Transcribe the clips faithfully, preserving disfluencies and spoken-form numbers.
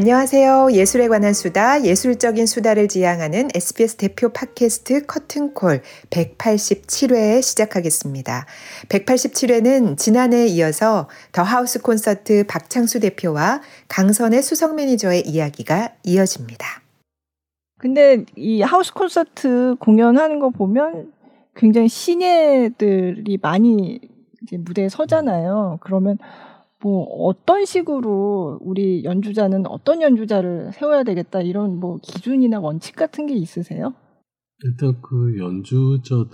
안녕하세요. 예술에 관한 수다, 예술적인 수다를 지향하는 에스비에스 대표 팟캐스트 커튼콜 백팔십칠 회 시작하겠습니다. 백팔십칠 회는 지난해에 이어서 더 하우스 콘서트 박창수 대표와 강선애 수석 매니저의 이야기가 이어집니다. 근데 이 하우스 콘서트 공연하는 거 보면 굉장히 신예들이 많이 이제 무대에 서잖아요. 그러면 뭐 어떤 식으로 우리 연주자는 어떤 연주자를 세워야 되겠다 이런 뭐 기준이나 원칙 같은 게 있으세요? 일단 그 연주자들의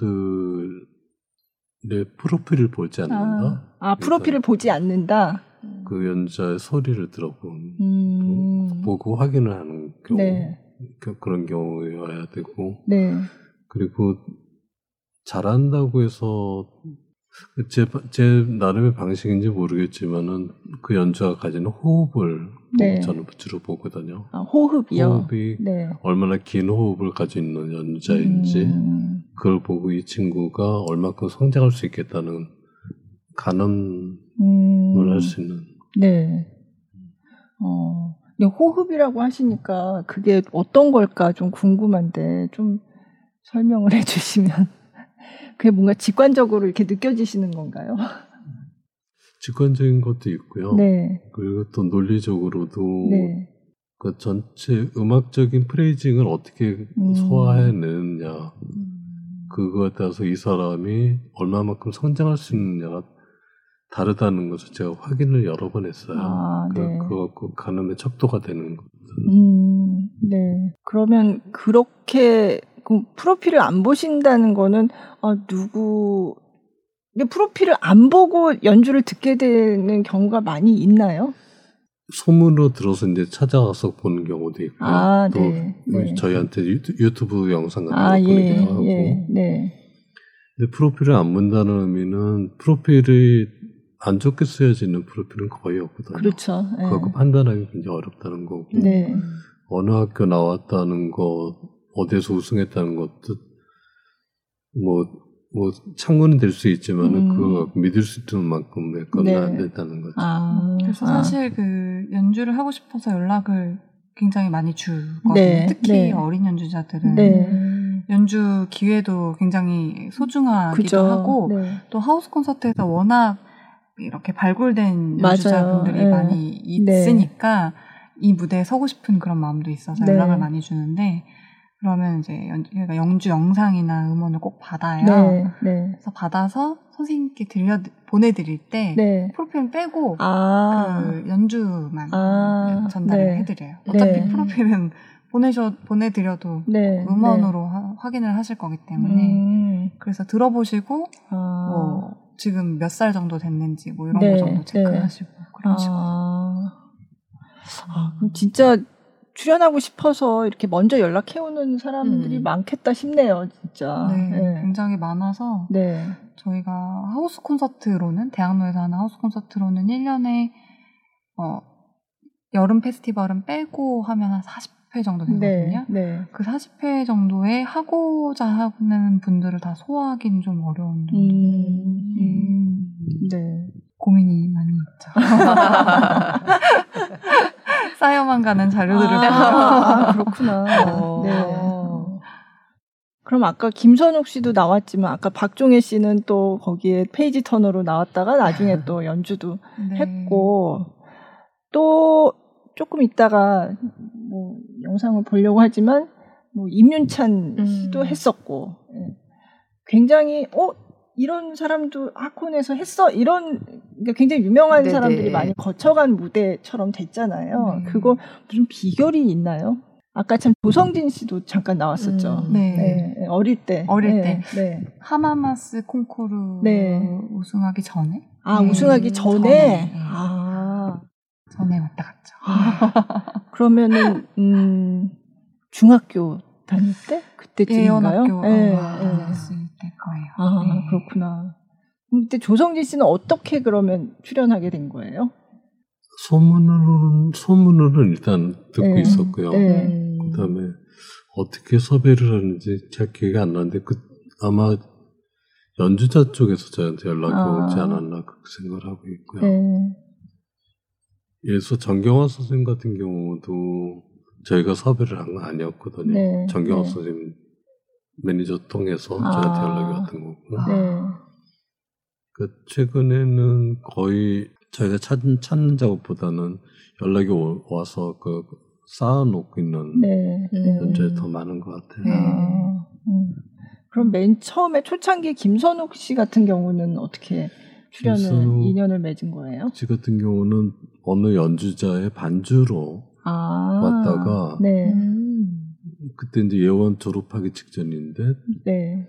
프로필을 보지 않는다. 아, 아 프로필을 보지 않는다. 그 연주자의 소리를 들어보는, 음... 보고 확인을 하는 경우, 네. 그런 경우여야 되고, 네. 그리고 잘한다고 해서 제, 제 나름의 방식인지 모르겠지만은 그 연주가 가지는 호흡을, 네. 저는 주로 보거든요. 아, 호흡이요? 호흡이, 네. 얼마나 긴 호흡을 가지고 있는 연주자인지, 음. 그걸 보고 이 친구가 얼마큼 성장할 수 있겠다는 가늠을 음. 할 수 있는. 네. 어, 호흡이라고 하시니까 그게 어떤 걸까 좀 궁금한데 좀 설명을 해주시면. 그게 뭔가 직관적으로 이렇게 느껴지시는 건가요? 직관적인 것도 있고요. 네. 그리고 또 논리적으로도, 네. 그 전체 음악적인 프레이징을 어떻게 음. 소화해내느냐, 음. 그거에 따라서 이 사람이 얼마만큼 성장할 수 있느냐가 다르다는 것을 제가 확인을 여러 번 했어요. 아, 네. 그거 그 가늠의 척도가 되는 거죠. 음, 네. 그러면 그렇게 그럼 프로필을 안 보신다는 거는, 아, 누구, 프로필을 안 보고 연주를 듣게 되는 경우가 많이 있나요? 소문으로 들어서 이제 찾아와서 보는 경우도 있고, 아, 또 네, 네. 저희한테 유튜브 영상 같은 거 아, 보는 예, 경우도 예, 하고. 네. 근데 프로필을 안 본다는 의미는 프로필이 안 좋게 쓰여지는 프로필은 거의 없거든요. 그렇죠. 네. 그거 판단하기 굉장히 어렵다는 거고, 네. 어느 학교 나왔다는 거, 어디에서 우승했다는 것도 뭐, 뭐 참고는 될 수 있지만 음. 그거 믿을 수 있는 만큼의 건 안 됐다는 거죠. 아. 그래서 사실 아. 그 연주를 하고 싶어서 연락을 굉장히 많이 주거든요. 네. 특히 네. 어린 연주자들은 네. 연주 기회도 굉장히 소중하기도 그죠. 하고 네. 또 하우스 콘서트에서 워낙 이렇게 발굴된 맞아요. 연주자분들이 네. 많이 있으니까 네. 이 무대에 서고 싶은 그런 마음도 있어서 네. 연락을 많이 주는데 그러면 이제 연, 그러니까 영주 영상이나 음원을 꼭 받아요. 네, 네. 그래서 받아서 선생님께 들려 보내드릴 때 네. 프로필 빼고 아. 그 연주만 아. 전달을 네. 해드려요. 어차피 네. 프로필은 보내셔 보내드려도 네. 음원으로 네. 하, 확인을 하실 거기 때문에 음. 그래서 들어보시고 아. 뭐 지금 몇 살 정도 됐는지 뭐 이런 네. 거 정도 체크하시고 네. 그런 식으로. 아. 아, 그럼 진짜. 출연하고 싶어서 이렇게 먼저 연락해오는 사람들이 음. 많겠다 싶네요, 진짜. 네, 네. 굉장히 많아서 네. 저희가 하우스 콘서트로는 대학로에서 하는 하우스 콘서트로는 일 년에 어, 여름 페스티벌은 빼고 하면 한 사십 회 정도 되거든요. 네, 네. 그 사십 회 정도에 하고자 하는 분들을 다 소화하기는 좀 어려운 정도. 음. 음. 네. 고민이 많이 있죠. 쌓여만 가는 자료들을 보면 아, 아, 그렇구나. 네. 그럼 아까 김선욱 씨도 나왔지만 아까 박종혜 씨는 또 거기에 페이지 터너로 나왔다가 나중에 또 연주도 네. 했고 또 조금 이따가 뭐 영상을 보려고 하지만 뭐 임윤찬 씨도 음. 했었고 굉장히 어? 이런 사람도 하콘에서 했어 이런 그러니까 굉장히 유명한 네네. 사람들이 많이 거쳐간 무대처럼 됐잖아요. 네. 그거 무슨 비결이 있나요? 아까 참 조성진 씨도 잠깐 나왔었죠. 음, 네. 네. 어릴 때. 어릴 네. 때. 네. 하마마쓰 콩쿠르 네. 우승하기 전에. 아 네. 우승하기 전에. 전에. 아 전에 왔다 갔죠. 아. 그러면은 음, 중학교 다닐 때 그때쯤인가요? 예원학교 네. 아, 네. 다녔을 때 거예요. 아 네. 그렇구나. 근데 조성진 씨는 어떻게 그러면 출연하게 된 거예요? 소문으로는 소문으로는 일단 듣고 네. 있었고요. 네. 그다음에 어떻게 섭외를 하는지 잘 기억이 안 나는데 그 아마 연주자 쪽에서 저한테 연락이 아. 오지 않았나 그렇게 생각을 하고 있고요. 네. 예서 정경화 선생님 같은 경우도 저희가 섭외를 한 건 아니었거든요. 네. 정경화 네. 선생님 매니저 통해서 아. 저한테 연락이 왔던 거고. 아. 그 최근에는 거의 저희가 찾는, 찾는 작업보다는 연락이 오, 와서 그 쌓아놓고 있는 네, 네. 현재 더 많은 것 같아요. 네. 아, 음. 그럼 맨 처음에 초창기 김선욱 씨 같은 경우는 어떻게 출연을 인연을 맺은 거예요? 씨 같은 경우는 어느 연주자의 반주로 아, 왔다가 네. 그때 이제 예원 졸업하기 직전인데 네.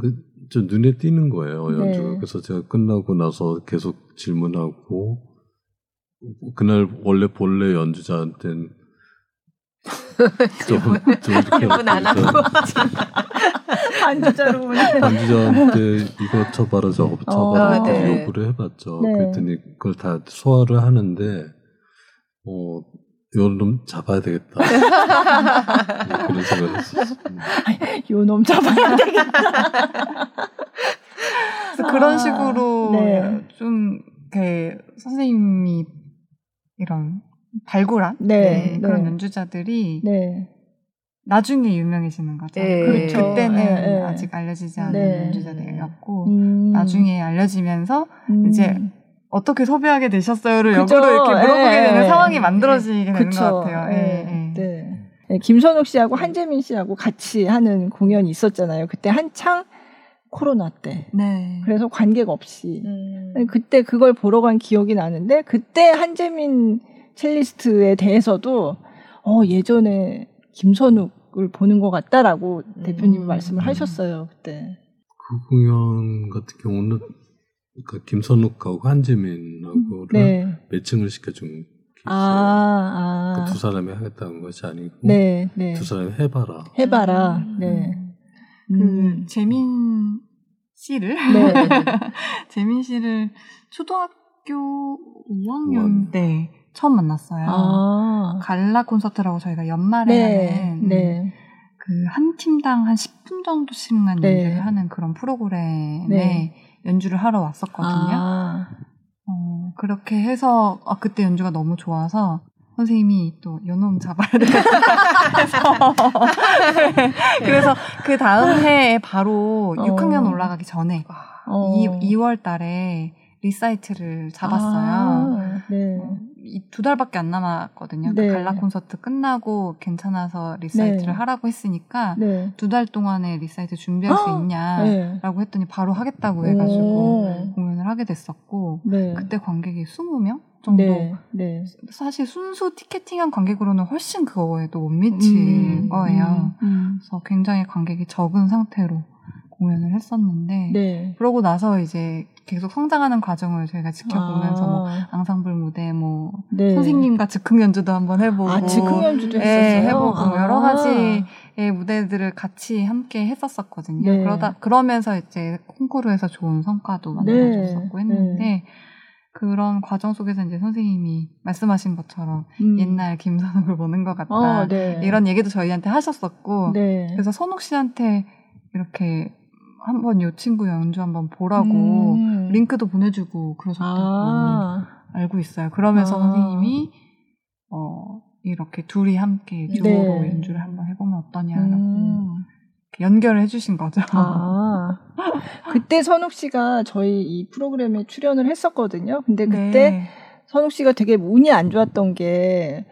그, 저 눈에 띄는 거예요, 연주가. 네. 그래서 제가 끝나고 나서 계속 질문하고, 그날 원래 본래 연주자한테는 좀, 좀 이렇게 질문 안 하고. 반주자로 보내. 반주자한테 이거 쳐봐라, 저거 쳐봐라, 아, 네. 요구를 해봤죠. 네. 그랬더니 그걸 다 소화를 하는데, 어, 요 놈 잡아야 되겠다. 뭐 그런 생각을 했었습니다. 요 놈 잡아야 되겠다. 그래서 그런 아, 식으로 네. 좀 이렇게 선생님이 이런 발굴한 네, 네, 그런 네. 연주자들이 네. 나중에 유명해지는 거죠. 네, 그렇죠. 그때는 네, 아직 알려지지 않은 네. 연주자들이었고 음. 나중에 알려지면서 음. 이제 어떻게 섭외하게 되셨어요를 역으로 이렇게 물어보게 예, 되는 예, 상황이 만들어지게 예, 되는 그쵸. 것 같아요. 예, 예. 네. 네. 김선욱 씨하고 한재민 씨하고 같이 하는 공연이 있었잖아요. 그때 한창 코로나 때. 네. 그래서 관객 없이. 음. 그때 그걸 보러 간 기억이 나는데 그때 한재민 첼리스트에 대해서도 어, 예전에 김선욱을 보는 것 같다라고 음. 대표님이 말씀을 음. 하셨어요. 그때. 그 공연 같은 경우는 그러니까 김선욱하고 한재민하고를 네. 매칭을 시켜준 게 있어요. 아, 아. 그 두 사람이 하겠다는 것이 아니고 네, 네. 두 사람이 해봐라. 해봐라. 음. 네. 그 음. 재민 씨를 네. 재민 씨를 초등학교 오 학년 때 처음 만났어요. 아. 갈라 콘서트라고 저희가 연말에 네, 하는 네. 그 한 팀당 한 십 분 정도씩만 네. 연주를 하는 그런 프로그램에 네. 연주를 하러 왔었거든요. 아. 어, 그렇게 해서 아, 그때 연주가 너무 좋아서 선생님이 또 요놈 잡아야 되겠다. 그래서 그 다음 해에 바로 어. 육 학년 올라가기 전에 어. 이월 달에 리사이트를 잡았어요. 아, 네. 어, 이 두 달밖에 안 남았거든요. 네. 그 갈라 콘서트 끝나고 괜찮아서 리사이트를 네. 하라고 했으니까 네. 두 달 동안에 리사이트 준비할 수 있냐라고 네. 했더니 바로 하겠다고 해가지고 공연을 하게 됐었고 네. 그때 관객이 이십 명 정도 네. 네. 사실 순수 티켓팅한 관객으로는 훨씬 그거에도 못 미칠 음, 거예요. 음, 음. 그래서 굉장히 관객이 적은 상태로 공연을 했었는데 네. 그러고 나서 이제 계속 성장하는 과정을 저희가 지켜보면서 아. 뭐 앙상블 무대 뭐 네. 선생님과 즉흥 연주도 한번 해보고 아, 즉흥 연주도 예, 했었어요? 해보고 아. 여러 가지의 무대들을 같이 함께 했었었거든요. 네. 그러다 그러면서 이제 콩쿠르에서 좋은 성과도 만들어줬었고 네. 했는데 네. 그런 과정 속에서 이제 선생님이 말씀하신 것처럼 음. 옛날 김선욱을 보는 것 같다 아, 네. 이런 얘기도 저희한테 하셨었고 네. 그래서 선욱 씨한테 이렇게 한번 요 친구 연주 한번 보라고 음. 링크도 보내주고 그러셨다고 아. 알고 있어요. 그러면서 아. 선생님이 어, 이렇게 둘이 함께 듀오로 네. 연주를 한번 해보면 어떠냐라고 음. 연결을 해주신 거죠. 아. 그때 선욱 씨가 저희 이 프로그램에 출연을 했었거든요. 근데 그때 네. 선욱 씨가 되게 운이 안 좋았던 게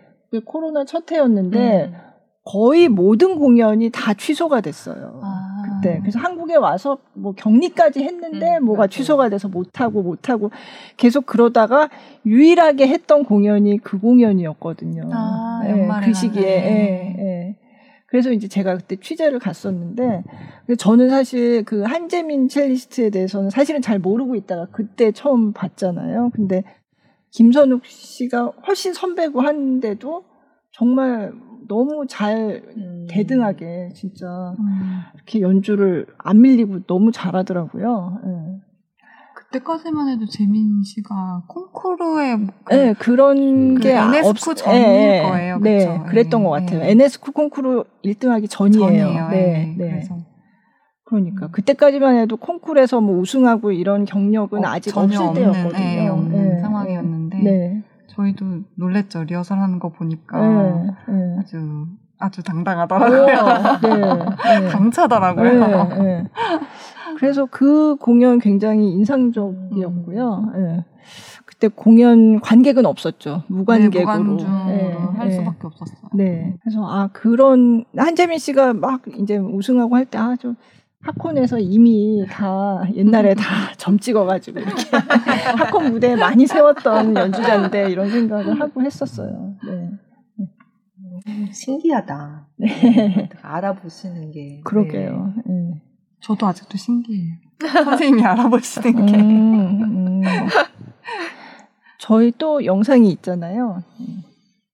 코로나 첫 해였는데 음. 거의 모든 공연이 다 취소가 됐어요. 아. 네, 그래서 한국에 와서 뭐 격리까지 했는데 음, 뭐가 그렇죠. 취소가 돼서 못하고 못하고 계속 그러다가 유일하게 했던 공연이 그 공연이었거든요. 아, 네, 그 시기에. 네. 네, 네. 그래서 이제 제가 그때 취재를 갔었는데 저는 사실 그 한재민 첼리스트에 대해서는 사실은 잘 모르고 있다가 그때 처음 봤잖아요. 근데 김선욱 씨가 훨씬 선배고 한데도 정말 너무 잘 음. 대등하게 진짜 음. 이렇게 연주를 안 밀리고 너무 잘하더라고요. 네. 그때까지만 해도 재민 씨가 콩쿠르에 뭐 그 네, 그런 그 게 엔에스쿠 전일 네, 거예요. 네, 그렇죠? 네, 그랬던 네, 것 같아요. 네. 엔에스쿠 콩쿠르 일 등 하기 전이에요. 전이에요. 네, 네. 네. 그래서. 그러니까 음. 그때까지만 해도 콩쿠르에서 뭐 우승하고 이런 경력은 어, 아직 없을 때였거든요. 네, 없는 네. 상황이었는데. 네. 저희도 놀랬죠. 리허설하는 거 보니까 네, 네. 아주 아주 당당하더라고요. 네, 네. 당차더라고요. 네, 네. 그래서 그 공연 굉장히 인상적이었고요. 음. 네. 그때 공연 관객은 없었죠. 무관객으로 네, 네, 할 네. 수밖에 없었어요. 네. 그래서 아 그런 한재민 씨가 막 이제 우승하고 할 때 아 좀 하콘에서 이미 다 옛날에 다 점 찍어가지고 이렇게 하콘 무대에 많이 세웠던 연주자인데 이런 생각을 하고 했었어요. 네. 신기하다. 네. 알아보시는 게. 그러게요. 네. 네. 저도 아직도 신기해요. 선생님이 알아보시는 게. 음, 음. 저희 또 영상이 있잖아요.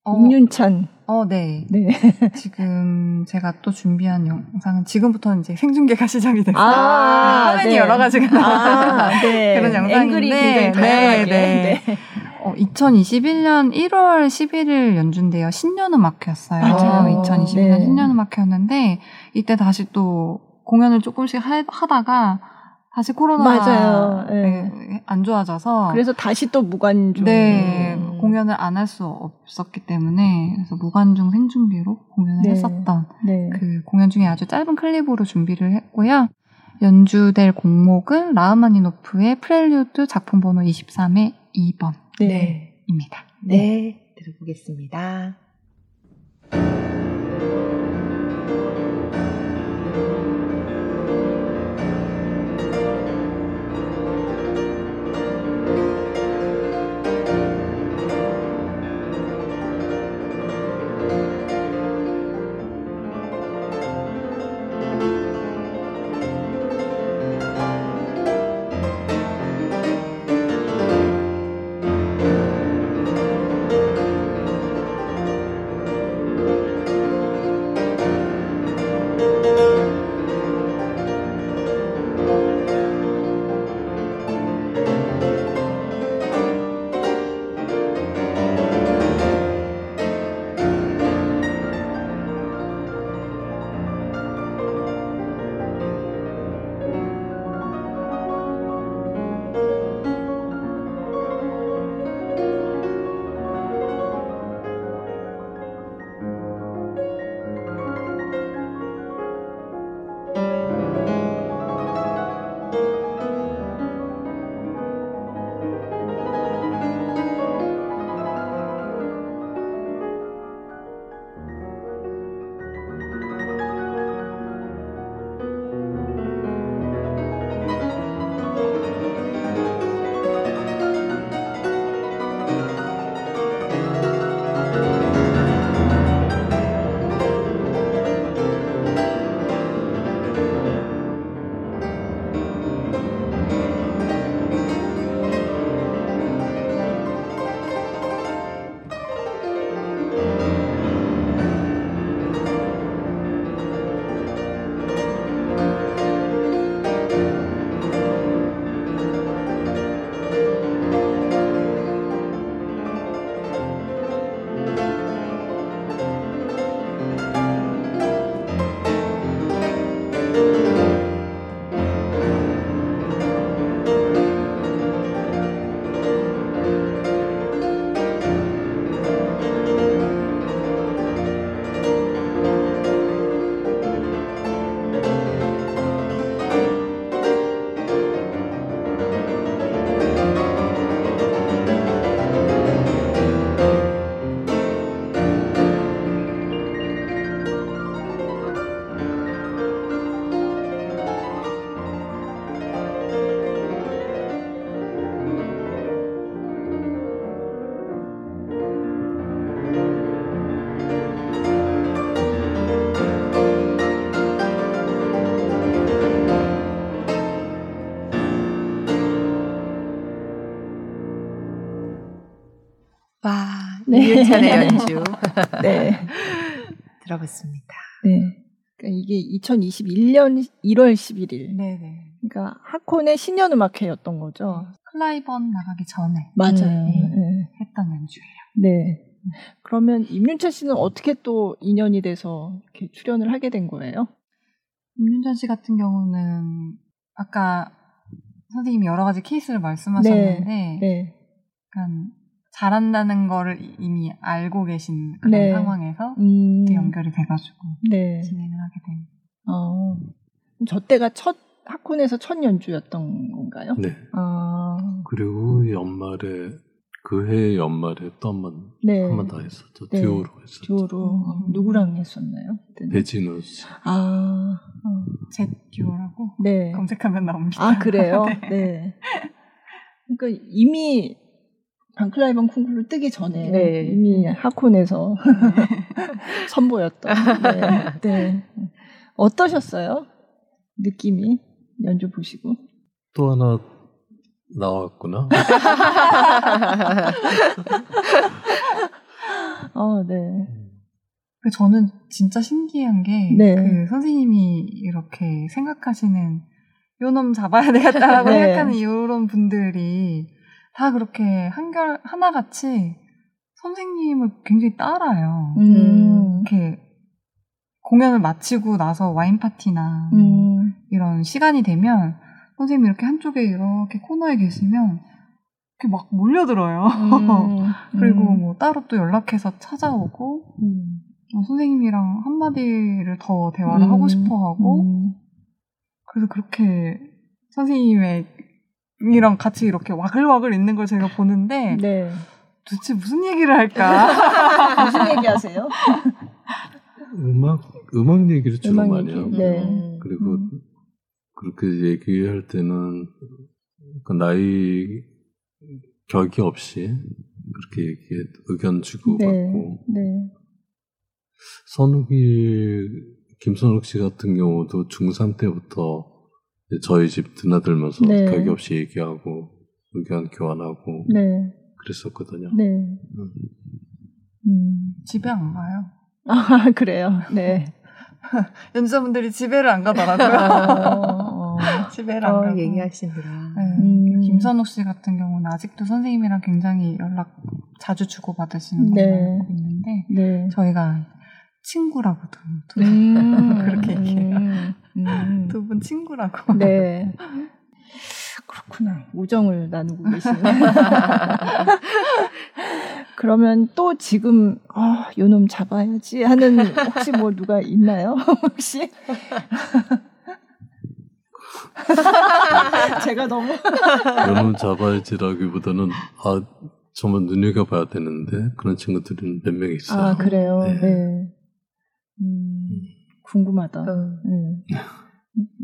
어, 임윤찬. 어, 네. 네. 지금 제가 또 준비한 영상은 지금부터는 이제 생중계가 시작이 됐어요. 아, 화면이 네. 여러 가지가 아, 네. 그런 영상인데. 앵글이 굉장히 다양하게. 네, 네. 네. 어, 이천이십일 년 일월 십일 일 연주인데요. 신년음악회였어요. 맞아요. 이천이십일 년 네. 신년음악회였는데 이때 다시 또 공연을 조금씩 하, 하다가 다시 코로나가 네. 네, 안 좋아져서 그래서 다시 또 무관중 네, 음. 공연을 안 할 수 없었기 때문에 그래서 무관중 생중계로 공연을 네. 했었던 네. 그 공연 중에 아주 짧은 클립으로 준비를 했고요. 연주될 곡목은 라흐마니노프의 프렐류드 작품 번호 이십삼의 이 번 네. 입니다. 네. 네, 들어보겠습니다. 임윤찬의 연주 네. 들어봤습니다. 네. 그러니까 이게 이천이십일 년 일월 십일 일. 네네. 그러니까 하콘의 신년음악회였던 거죠. 네. 클라이번 나가기 전에. 맞아요. 네. 네. 했던 연주예요. 네. 그러면 임윤찬 씨는 어떻게 또 인연이 돼서 이렇게 출연을 하게 된 거예요? 임윤찬 씨 같은 경우는 아까 선생님이 여러 가지 케이스를 말씀하셨는데, 네. 네. 약간 잘한다는 거를 이미 알고 계신 그런 네. 상황에서 음. 연결이 돼가지고 네. 진행을 하게 된. 어. 저 때가 첫 학군에서 첫 연주였던 건가요? 네. 아. 그리고 연말에 그 해 연말에 또 한 번 네. 한 번 더 했었죠. 네. 듀오로 했었죠. 듀오로 음. 누구랑 했었나요? 그때는? 배진우 씨. 아. 어. 제 듀오라고. 네. 검색하면 나옵니다. 아 그래요? 네. 네. 그러니까 이미 클라이번 콩쿠르 뜨기 전에 네. 이미 하콘에서 선보였던. 네. 네. 어떠셨어요? 느낌이 연주 보시고. 또 하나 나왔구나. 어, 네. 저는 진짜 신기한 게 네. 그 선생님이 이렇게 생각하시는 요놈 잡아야 되겠다라고 네. 생각하는 이런 분들이 다 그렇게 한결 하나같이 선생님을 굉장히 따라요. 음. 이렇게 공연을 마치고 나서 와인 파티나 음. 이런 시간이 되면 선생님이 이렇게 한쪽에 이렇게 코너에 계시면 이렇게 막 몰려들어요. 음. 그리고 뭐 따로 또 연락해서 찾아오고 음. 어, 선생님이랑 한마디를 더 대화를 음. 하고 싶어하고 음. 그래서 그렇게 선생님의 이랑 같이 이렇게 와글와글 있는 걸 제가 보는데 네. 도대체 무슨 얘기를 할까? 무슨 얘기하세요? 음악 음악 얘기를 주로 음악 많이 얘기? 하고요. 네. 그리고 음. 그렇게 얘기할 때는 그 나이 격이 없이 그렇게 얘기해 의견 주고 네. 받고 네. 선욱이 김선욱 씨 같은 경우도 중삼 때부터 저희 집 드나들면서 네. 격이 없이 얘기하고 의견 교환하고 네. 그랬었거든요. 네. 음. 음. 집에 안 가요. 아 그래요. 네. 연주자분들이 집에를 안 가더라고요. 어, 어. 집에를 안 어, 가고 얘기하시더라. 네. 음. 김선욱 씨 같은 경우는 아직도 선생님이랑 굉장히 연락 자주 주고 받으시는 분이 네. 있는데 네. 저희가 친구라고도 두 분 음. 그렇게 얘기해요. 음. 음. 두 분 친구라고. 네. 그렇구나. 우정을 나누고 계시네. 그러면 또 지금 아, 어, 요놈 잡아야지 하는 혹시 뭐 누가 있나요? 혹시? 제가 너무 요놈 잡아야지라기보다는 아 정말 눈여겨봐야 되는데 그런 친구들은 몇 명 있어요. 아 그래요. 네. 네. 음. 궁금하다. 어. 네.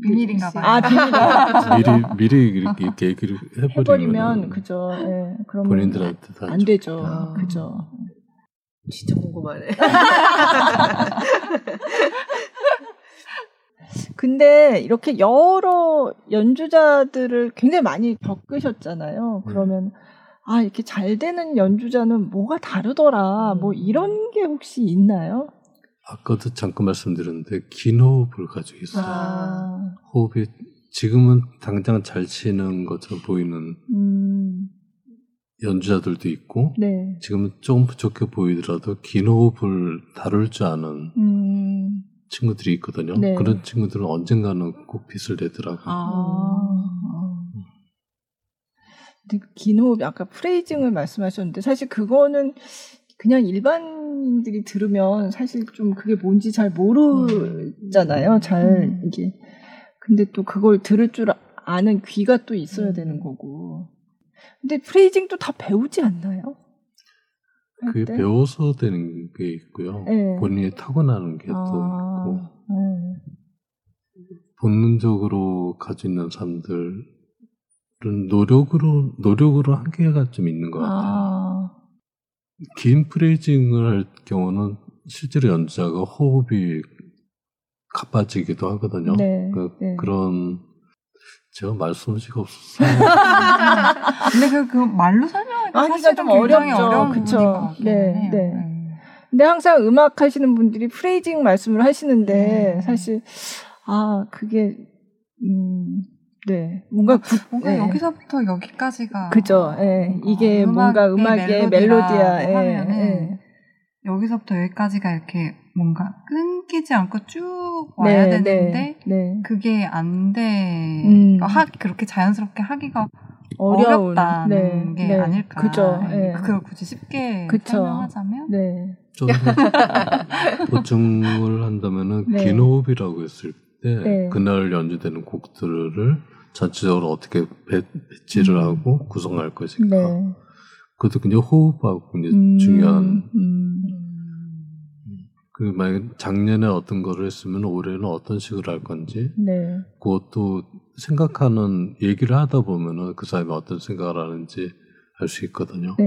비밀인가 봐요. 아, 비밀이다. 미리 미리 이렇게, 이렇게 얘기를 해버리면, 해버리면 그죠. 네. 그럼 본인들한테 다 안 되죠. 아. 그죠. 진짜 궁금하네. 근데 이렇게 여러 연주자들을 굉장히 많이 겪으셨잖아요. 그러면. 아, 이렇게 잘 되는 연주자는 뭐가 다르더라. 뭐 이런 게 혹시 있나요? 아까도 잠깐 말씀드렸는데 긴 호흡을 가지고 있어요. 아. 호흡이 지금은 당장 잘 치는 것처럼 보이는 음. 연주자들도 있고 네. 지금은 조금 부족해 보이더라도 긴 호흡을 다룰 줄 아는 음. 친구들이 있거든요. 네. 그런 친구들은 언젠가는 꼭 빛을 내더라고요. 아. 긴 호흡이 아까 프레이징을 말씀하셨는데 사실 그거는 그냥 일반인들이 들으면 사실 좀 그게 뭔지 잘 모르잖아요. 잘 이게 근데 또 그걸 들을 줄 아는 귀가 또 있어야 되는 거고. 근데 프레이징도 다 배우지 않나요? 그게 때? 배워서 되는 게 있고요. 네. 본인이 타고나는 게 또 아, 있고 네. 본능적으로 가지고 있는 사람들. 노력으로 노력으로 한계가 좀 있는 것 같아요. 아. 긴 프레이징을 할 경우는 실제로 연주자가 호흡이 가빠지기도 하거든요. 네, 그, 네. 그런 제가 말솜씨가 없었어요. 근데 그, 그 말로 설명하기가 사실 좀 어렵죠. 어려운 그쵸. 네, 네. 네. 근데 항상 음악 하시는 분들이 프레이징 말씀을 하시는데 네. 사실 아 그게 음. 네, 뭔가, 구, 뭔가 네. 여기서부터 여기까지가 그죠. 네. 이게 뭔가 음악의 멜로디야. 예. 네. 여기서부터 여기까지가 이렇게 뭔가 끊기지 않고 쭉 와야 네. 되는데 네. 그게 안 돼. 음. 그러니까 하, 그렇게 자연스럽게 하기가 어려운, 어렵다는 네, 게 네, 아닐까. 그죠. 네. 그걸 굳이 쉽게 그쵸. 설명하자면? 네. 저는 보충을 한다면은 네. 긴호흡이라고 했을 때 네. 그날 연주되는 곡들을 전체적으로 어떻게 배, 배치를 음. 하고 구성할 것인가. 네. 그것도 굉장히 호흡하고 굉장히 음, 중요한. 음. 그 만약에 작년에 어떤 거를 했으면 올해는 어떤 식으로 할 건지. 네. 그것도 생각하는 얘기를 하다 보면은 그 사람이 어떤 생각을 하는지 알 수 있거든요. 네.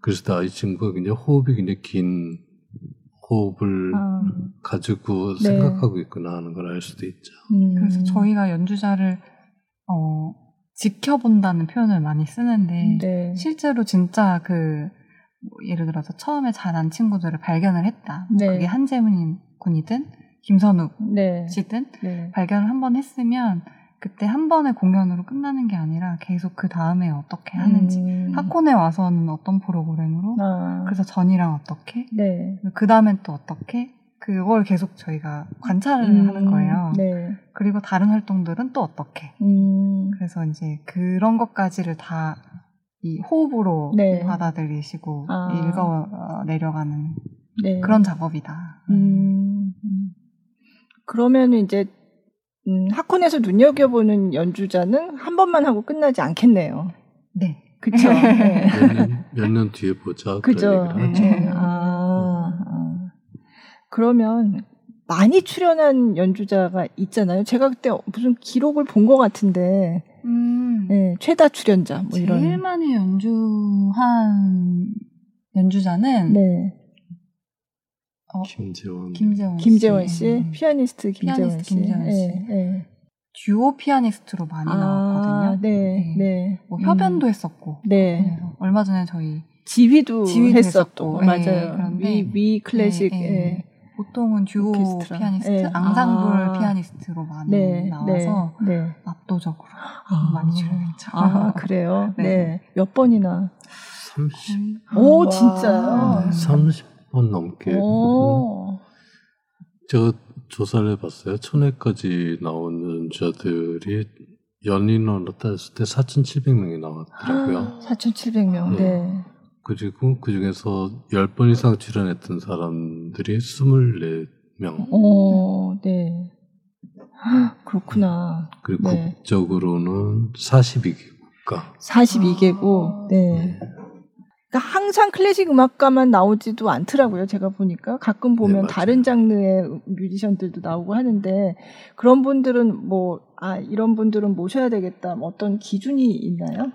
그래서 이 친구가 그냥 호흡이 그냥 긴 호흡을 아. 가지고 네. 생각하고 있구나 하는 걸 알 수도 있죠. 음. 그래서 저희가 연주자를 어, 지켜본다는 표현을 많이 쓰는데 네. 실제로 진짜 그 뭐 예를 들어서 처음에 잘한 친구들을 발견을 했다. 네. 그게 한재민 군이든 김선욱 네. 씨든 네. 발견을 한번 했으면 그때 한 번의 공연으로 끝나는 게 아니라 계속 그 다음에 어떻게 하는지 음. 학원에 와서는 어떤 프로그램으로 아. 그래서 전이랑 어떻게 네. 그 다음엔 또 어떻게 그걸 계속 저희가 관찰을 음, 하는 거예요. 네. 그리고 다른 활동들은 또 어떻게. 음. 그래서 이제 그런 것까지를 다 이 호흡으로 네. 받아들이시고 아. 읽어 내려가는 네. 그런 작업이다. 음. 음. 그러면 이제 음, 학콘에서 눈여겨보는 연주자는 한 번만 하고 끝나지 않겠네요. 네. 그쵸. 네. 몇 년 뒤에 보자. 그죠. 그런 얘기를 하죠. 네. 아. 아. 그러면 많이 출연한 연주자가 있잖아요. 제가 그때 무슨 기록을 본 것 같은데 음, 네, 최다 출연자 뭐 제일 이런. 제일 많이 연주한 연주자는 네. 어, 김재원. 김재원 씨. 김재원 씨. 피아니스트 김재원 피아니스트 씨. 김재원 씨. 네, 네. 듀오 피아니스트로 많이 아, 나왔거든요. 네, 네. 네. 뭐 협연도 음. 했었고. 네. 얼마 전에 저희 지휘도, 지휘도 했었고. 했었고. 맞아요. 네, 위, 위 클래식. 네, 네. 네. 보통은 듀오 오케스트라. 피아니스트, 네. 앙상블 아~ 피아니스트로 많이 네, 나와서 네, 네. 압도적으로 아~ 많이 출연했죠. 아, 그래요? 네. 네. 몇 번이나? 삼십. 오, 진짜요? 삼십 번 넘게. 오. 제가 조사를 해봤어요. 천회까지 나오는 자들이 연인으로 따졌을 때 사천칠백 명이 나왔더라고요. 사천칠백 명. 네. 네. 그리고 그 중에서 열 번 이상 출연했던 사람들이 스물네 명. 오, 네. 그렇구나. 그리고 네. 국적으로는 사십이 개국가. 사십이 개국, 아, 네. 네. 그러니까 항상 클래식 음악가만 나오지도 않더라고요, 제가 보니까. 가끔 보면 네, 다른 장르의 뮤지션들도 나오고 하는데, 그런 분들은 뭐, 아, 이런 분들은 모셔야 되겠다, 어떤 기준이 있나요?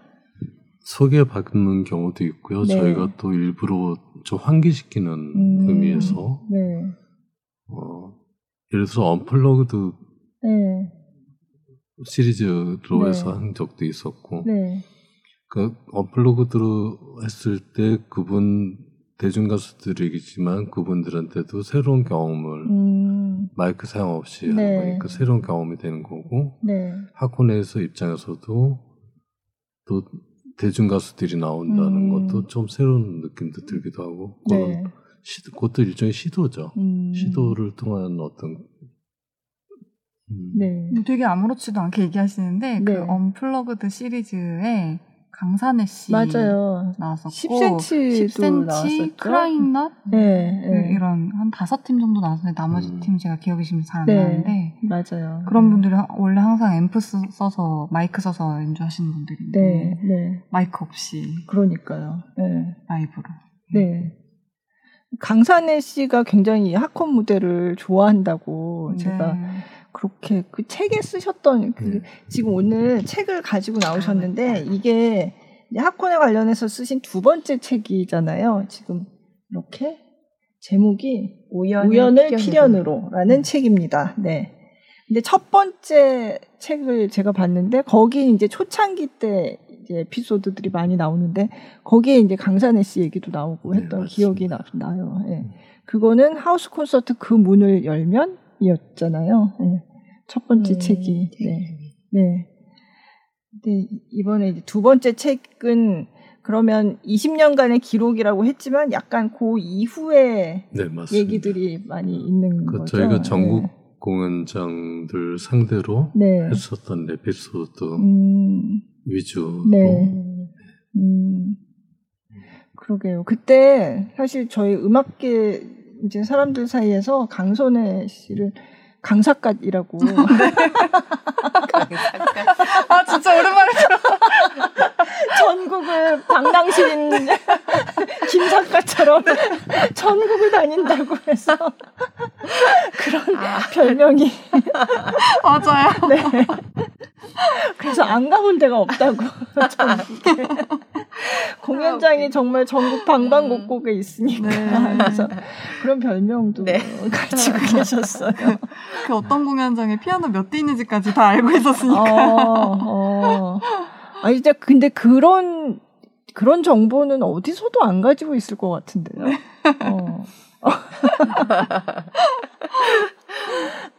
소개받는 경우도 있고요. 네. 저희가 또 일부러 좀 환기시키는 음, 의미에서 네. 어, 예를 들어서 언플러그드 네. 시리즈로 네. 해서 한 적도 있었고 네. 그 언플러그드로 했을 때 그분 대중가수들이겠지만 그분들한테도 새로운 경험을 음. 마이크 사용 없이 네. 하는 거니까 새로운 경험이 되는 거고 네. 학원에서 입장에서도 또 대중가수들이 나온다는 음. 것도 좀 새로운 느낌도 들기도 하고 그런 네. 시도, 그것도 일종의 시도죠. 음. 시도를 통한 어떤 음. 네. 되게 아무렇지도 않게 얘기하시는데 네. 그 언플러그드 시리즈에 강산에 씨 맞아요. 나왔었고 십 센티미터도 나왔었죠. 크라잉낫 네. 네. 이런 한 다섯 팀 정도 나왔는데 나머지 음. 팀 제가 기억이 지금 잘 안 네. 나는데 맞아요. 그런 분들이 원래 항상 앰프 써서 마이크 써서 연주하시는 분들인데 네. 네. 마이크 없이 그러니까요. 네. 라이브로 네. 강산에 씨가 굉장히 하콘 무대를 좋아한다고 네. 제가 그렇게 그 책에 쓰셨던 그 지금 오늘 책을 가지고 나오셨는데 이게 하콘에 관련해서 쓰신 두 번째 책이잖아요. 지금 이렇게 제목이 우연을, 우연을 필연으로라는 네. 책입니다. 네. 근데 첫 번째 책을 제가 봤는데 거기 이제 초창기 때 이제 에피소드들이 많이 나오는데 거기에 이제 강산에 씨 얘기도 나오고 했던 네, 기억이 나, 나요. 예. 네. 그거는 하우스 콘서트 그 문을 열면 이었잖아요. 네. 첫 번째 음, 책이. 네. 네. 근데 이번에 이제 두 번째 책은 그러면 이십 년간의 기록이라고 했지만 약간 그 이후의 네, 얘기들이 많이 있는 그, 거죠. 저희가 전국 네. 공연장들 상대로 네. 했었던 에피소드 음. 위주로. 네. 음. 그러게요. 그때 사실 저희 음악계 이제 사람들 사이에서 강선애 씨를 강사갓이라고. 아, 진짜 오랜만에 들어. 전국을 방랑신 김사갓처럼 전국을 다닌다고 해서 그런 아. 별명이. 맞아요. 네. 그래서 안 가본 데가 없다고. 전국에. 공연장이 아, 정말 전국 방방곡곡에 있으니까. 네. 그래서 그런 별명도 네. 가지고 계셨어요. 그 어떤 공연장에 피아노 몇 대 있는지까지 다 알고 있었으니까. 어, 어. 아, 진짜 근데 그런, 그런 정보는 어디서도 안 가지고 있을 것 같은데요. 네. 어.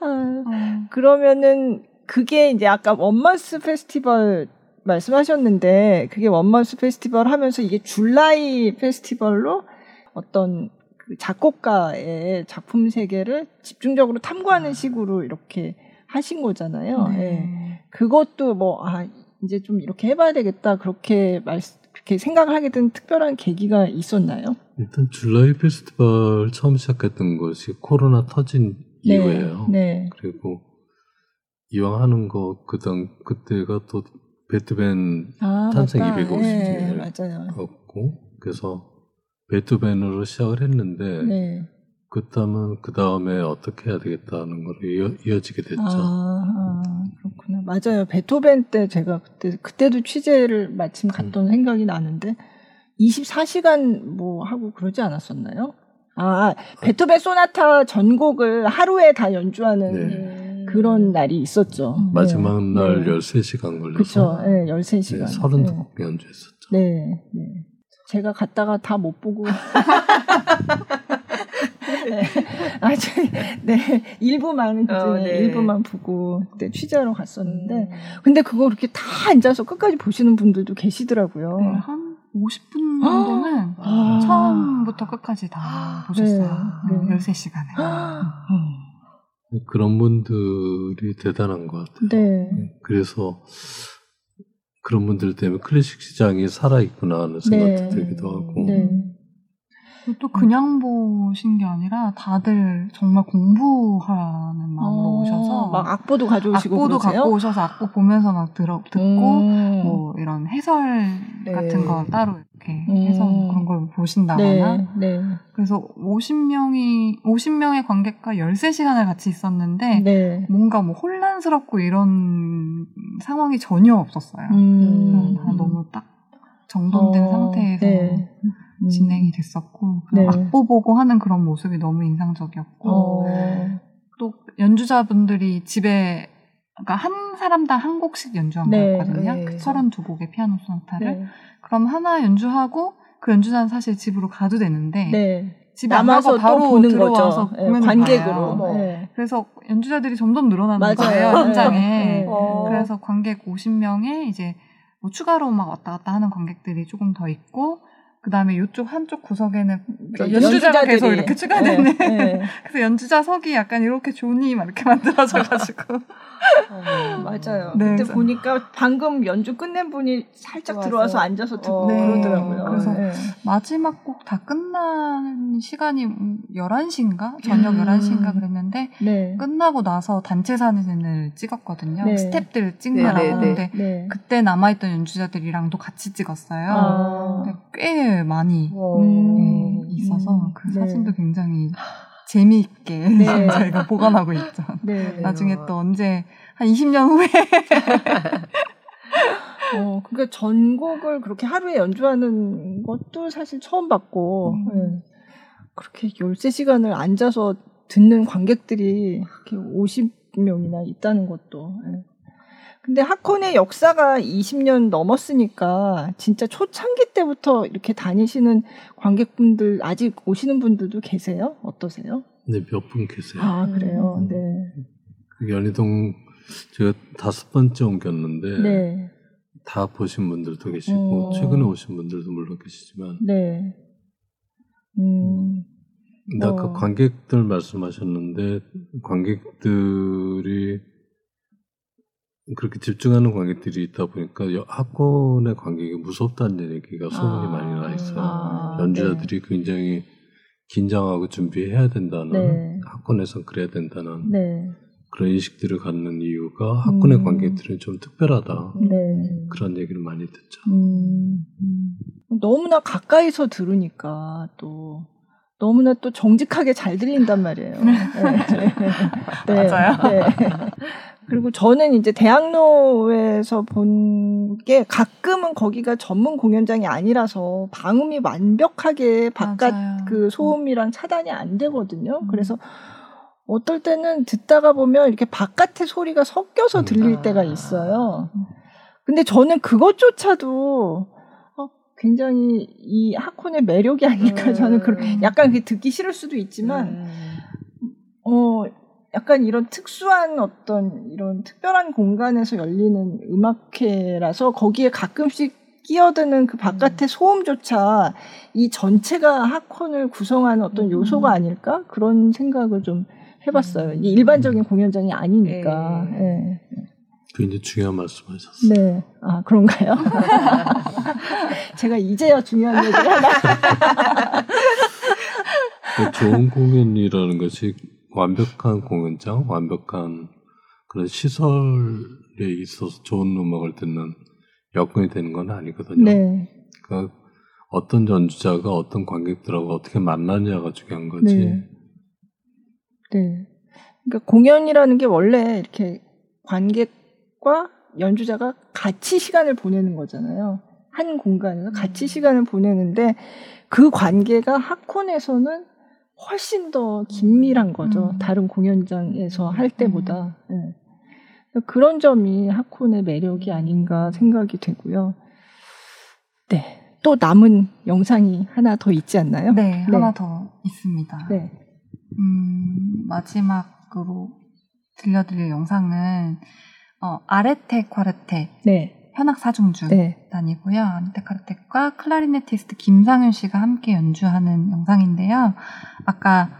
아, 그러면은 그게 이제 아까 원먼스 페스티벌 말씀하셨는데 그게 원먼스 페스티벌 하면서 이게 줄라이 페스티벌로 어떤 그 작곡가의 작품 세계를 집중적으로 탐구하는 식으로 이렇게 하신 거잖아요. 네. 네. 그것도 뭐 아, 이제 좀 이렇게 해봐야 되겠다 그렇게 말 그렇게 생각을 하게 된 특별한 계기가 있었나요? 일단 줄라이 페스티벌 처음 시작했던 것이 코로나 터진 네. 이후예요. 네. 그리고 이왕 하는 거 그당 그때가 또 베토벤 아, 탄생 이백오십 주년이었고 네, 그래서 베토벤으로 시작을 했는데 네. 그다음은 그 다음에 어떻게 해야 되겠다는 걸 이어, 이어지게 됐죠. 아, 아 그렇구나. 맞아요. 베토벤 때 제가 그때 그때도 취재를 마침 갔던 음. 생각이 나는데 이십사 시간 뭐 하고 그러지 않았었나요? 아 베토벤 아, 소나타 전곡을 하루에 다 연주하는. 네. 그런 날이 있었죠. 마지막 네. 날 네. 열세 시간 걸려서. 그렇죠. 네, 열세 시간. 네, 삼십 곡 네. 연주했었죠. 네. 네. 제가 갔다가 다 못 보고. 네. 아, 저, 네. 일부만, 그때 어, 네. 일부만 보고 그때 취재하러 갔었는데. 음. 근데 그거 이렇게 다 앉아서 끝까지 보시는 분들도 계시더라고요. 네, 한 오십 분 정도는 아. 처음부터 끝까지 다 아. 보셨어요. 네. 네. 열세 시간에. 아. 음. 그런 분들이 대단한 것 같아요. 네. 그래서 그런 분들 때문에 클래식 시장이 살아있구나 하는 생각도 네. 들기도 하고 네. 또 그냥 보신 게 아니라 다들 정말 공부하는 마음으로 오, 오셔서 막 악보도 가져오시고 악보도 그러세요? 갖고 오셔서 악보 보면서 막 들어, 듣고 음. 뭐 이런 해설 네. 같은 거 따로 이렇게 음. 해서 그런 걸 보신다거나 네. 네. 그래서 오십 명이 오십 명의 관객과 열세 시간을 같이 있었는데 네. 뭔가 뭐 혼란스럽고 이런 상황이 전혀 없었어요. 음. 다 너무 딱 정돈된 어, 상태에서 네. 진행이 됐었고 네. 악보 보고 하는 그런 모습이 너무 인상적이었고 오. 또 연주자분들이 집에 그러니까 한 사람당 한 곡씩 연주한 네. 거였거든요. 네. 서른두 곡의 피아노 소나타를 네. 그럼 하나 연주하고 그 연주자는 사실 집으로 가도 되는데 네. 집에 안 가고 바로 보는 들어와서 거죠. 보면 네. 관객으로 네. 그래서 연주자들이 점점 늘어나는 맞아요. 거예요. 현장에 네. 그래서 관객 오십 명에 이제 뭐 추가로 막 왔다 갔다 하는 관객들이 조금 더 있고 그 다음에 이쪽 한쪽 구석에는 연주자가 연주자들이. 계속 이렇게 추가되는. 네, 네. 그래서 연주자석이 약간 이렇게 존이 막 이렇게 만들어져가지고. 어, 맞아요. 네, 그때 맞아. 보니까 방금 연주 끝낸 분이 살짝 좋아서. 들어와서 앉아서 듣고 어, 네. 그러더라고요. 그래서 네. 마지막 곡 다 끝난 시간이 열한 시인가? 저녁 음. 열한 시인가 그랬는데 네. 끝나고 나서 단체 사진을 찍었거든요. 네. 스태프들 찍느라고. 네, 네, 네. 근데 그때 남아있던 연주자들이랑도 같이 찍었어요. 아. 근데 꽤 많이 네, 있어서 그 네. 사진도 굉장히 재미있게 네. 저희가 보관하고 있죠. 네. 나중에 또 언제 한 이십 년 후에 어, 그러니까 전곡을 그렇게 하루에 연주하는 것도 사실 처음 봤고 음. 네. 그렇게 열세 시간을 앉아서 듣는 관객들이 오십 명이나 있다는 것도 네. 근데 하콘의 역사가 이십 년 넘었으니까 진짜 초창기 때부터 이렇게 다니시는 관객분들 아직 오시는 분들도 계세요? 어떠세요? 네, 몇 분 계세요. 아 그래요? 음. 네. 연희동 제가 다섯 번째 옮겼는데 네. 다 보신 분들도 계시고 어. 최근에 오신 분들도 물론 계시지만 네. 음. 근데 어. 아까 관객들 말씀하셨는데 관객들이 그렇게 집중하는 관객들이 있다 보니까 학원의 관객이 무섭다는 얘기가 소문이 아, 많이 나 있어요. 아, 연주자들이 네. 굉장히 긴장하고 준비해야 된다는 네. 학원에선 그래야 된다는 네. 그런 인식들을 갖는 이유가 학군의 음. 관객들은 좀 특별하다. 네. 그런 얘기를 많이 듣죠. 음. 음. 너무나 가까이서 들으니까 또 너무나 또 정직하게 잘 들린단 말이에요. 네. 네. 맞아요. 네. 그리고 저는 이제 대학로에서 본 게 가끔은 거기가 전문 공연장이 아니라서 방음이 완벽하게 바깥 맞아요. 그 소음이랑 차단이 안 되거든요. 음. 그래서 어떨 때는 듣다가 보면 이렇게 바깥의 소리가 섞여서 들릴 때가 있어요. 근데 저는 그것조차도 굉장히 이 하콘의 매력이 아닐까. 저는 약간 듣기 싫을 수도 있지만, 어, 약간 이런 특수한 어떤 이런 특별한 공간에서 열리는 음악회라서 거기에 가끔씩 끼어드는 그 바깥의 음. 소음조차 이 전체가 하콘을 구성하는 어떤 음. 요소가 아닐까? 그런 생각을 좀 해봤어요. 음. 일반적인 공연장이 아니니까. 네. 네. 굉장히 중요한 말씀하셨어요. 네. 아, 그런가요? 제가 이제야 중요한 얘기를 하나. 좋은 공연이라는 것이 완벽한 공연장, 완벽한 그런 시설에 있어서 좋은 음악을 듣는 여건이 되는 건 아니거든요. 네. 그러니까 어떤 연주자가 어떤 관객들하고 어떻게 만나느냐가 중요한 거지. 네. 네. 그러니까 공연이라는 게 원래 이렇게 관객과 연주자가 같이 시간을 보내는 거잖아요. 한 공간에서 같이 시간을 보내는데 그 관계가 하콘에서는 훨씬 더 긴밀한 거죠. 음. 다른 공연장에서 할 때보다. 음. 네. 그런 점이 하콘의 매력이 아닌가 생각이 되고요. 네. 또 남은 영상이 하나 더 있지 않나요? 네, 네. 하나 더 있습니다. 네. 음, 마지막으로 들려드릴 영상은, 어, 아르떼 콰르텟. 네. 현악 사중주단이고요. 네. 아르떼 콰르텟과 클라리네티스트 김상윤 씨가 함께 연주하는 영상인데요. 아까